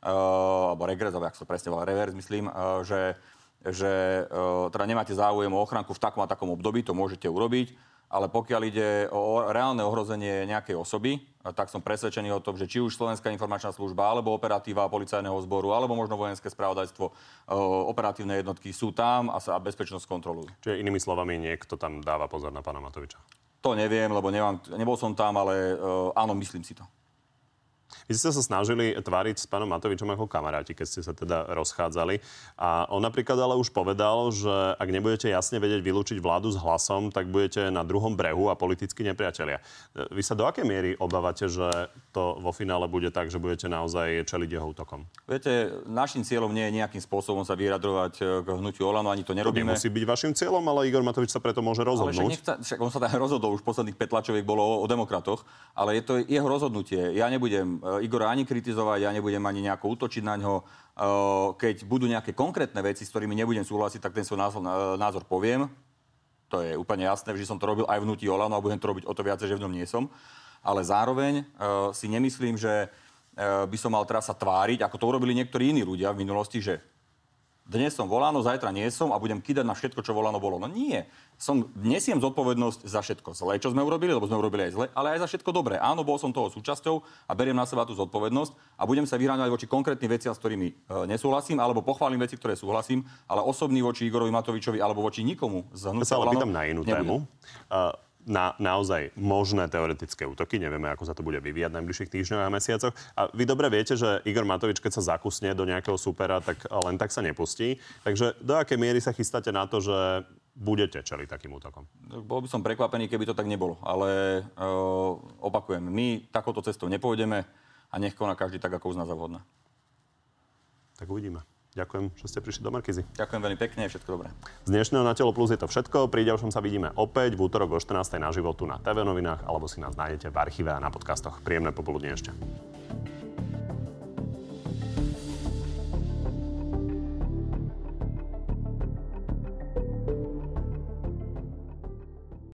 alebo regres, alebo jak sa to presne volá, revers, myslím, že teda nemáte záujem o ochránku v takom a takom období, to môžete urobiť, ale pokiaľ ide o reálne ohrozenie nejakej osoby, tak som presvedčený o tom, že či už Slovenská informačná služba, alebo operatíva policajného zboru, alebo možno vojenské spravodajstvo, operatívne jednotky sú tam a sa bezpečnosť kontrolujú. Čiže inými slovami, niekto tam dáva pozor na pána Matoviča? To neviem, lebo nebol som tam, ale áno, myslím si to. Vy ste sa snažili tváriť s pánom Matovičom ako kamaráti, keď ste sa teda rozchádzali. A on napríklad ale už povedal, že ak nebudete jasne vedieť vylúčiť vládu s Hlasom, tak budete na druhom brehu a politickí nepriatelia. Vy sa do akej miery obávate, že to vo finále bude tak, že budete naozaj čeliť jeho útokom? Viete, našim cieľom nie je nejakým spôsobom sa vyjadrovať k hnutiu Oľano, ani to nerobíme. To nemusí byť vašim cieľom, ale Igor Matovič sa preto môže rozhodnúť. Ale však on sa tak rozhodol, už posledných 5 tlačoviek bolo o demokratoch, ale je to jeho rozhodnutie. Ja nebudem Igora ani kritizovať, ja nebudem ani nejako útočiť na ňo. Keď budú nejaké konkrétne veci, s ktorými nebudem súhlasiť, tak ten svoj názor poviem. To je úplne jasné, že som to robil aj vnúti Olano a budem to robiť o to viacej, že v ňom nie som. Ale zároveň si nemyslím, že by som mal teraz sa tváriť, ako to urobili niektorí iní ľudia v minulosti, že dnes som Olano, zajtra nie som a budem kýdať na všetko, čo Olano bolo. No nie. Nesiem zodpovednosť za všetko zlé, čo sme urobili, lebo sme urobili aj zle, ale aj za všetko dobré. Áno, bol som toho súčasťou a beriem na seba tú zodpovednosť a budem sa vyhráňovať voči konkrétnym veciam, s ktorými nesúhlasím, alebo pochválim veci, ktoré súhlasím, ale osobný voči Igorovi Matovičovi alebo voči nikomu z hnutia Olano. Ja sa ale pýtam na inú tému. na naozaj možné teoretické útoky. Nevieme, ako sa to bude vyvíjať na najbližších týždňoch a mesiacoch. A vy dobre viete, že Igor Matovič, keď sa zakusne do nejakého supera, tak len tak sa nepustí. Takže do akej miery sa chystáte na to, že budete čeliť takým útokom? Bol by som prekvapený, keby to tak nebolo. Ale opakujem, my takouto cestou nepôjdeme a nech koná každý tak, ako uzná za vhodné. Tak uvidíme. Ďakujem, že ste prišli do Markízy. Ďakujem veľmi pekne, všetko dobré. Z dnešného Na telo plus je to všetko. Pri ďalšom sa vidíme opäť v útorok o 14:00 na živo tu na TV Novinách, alebo si nás nájdete v archíve a na podcastoch. Príjemné popoludne ešte.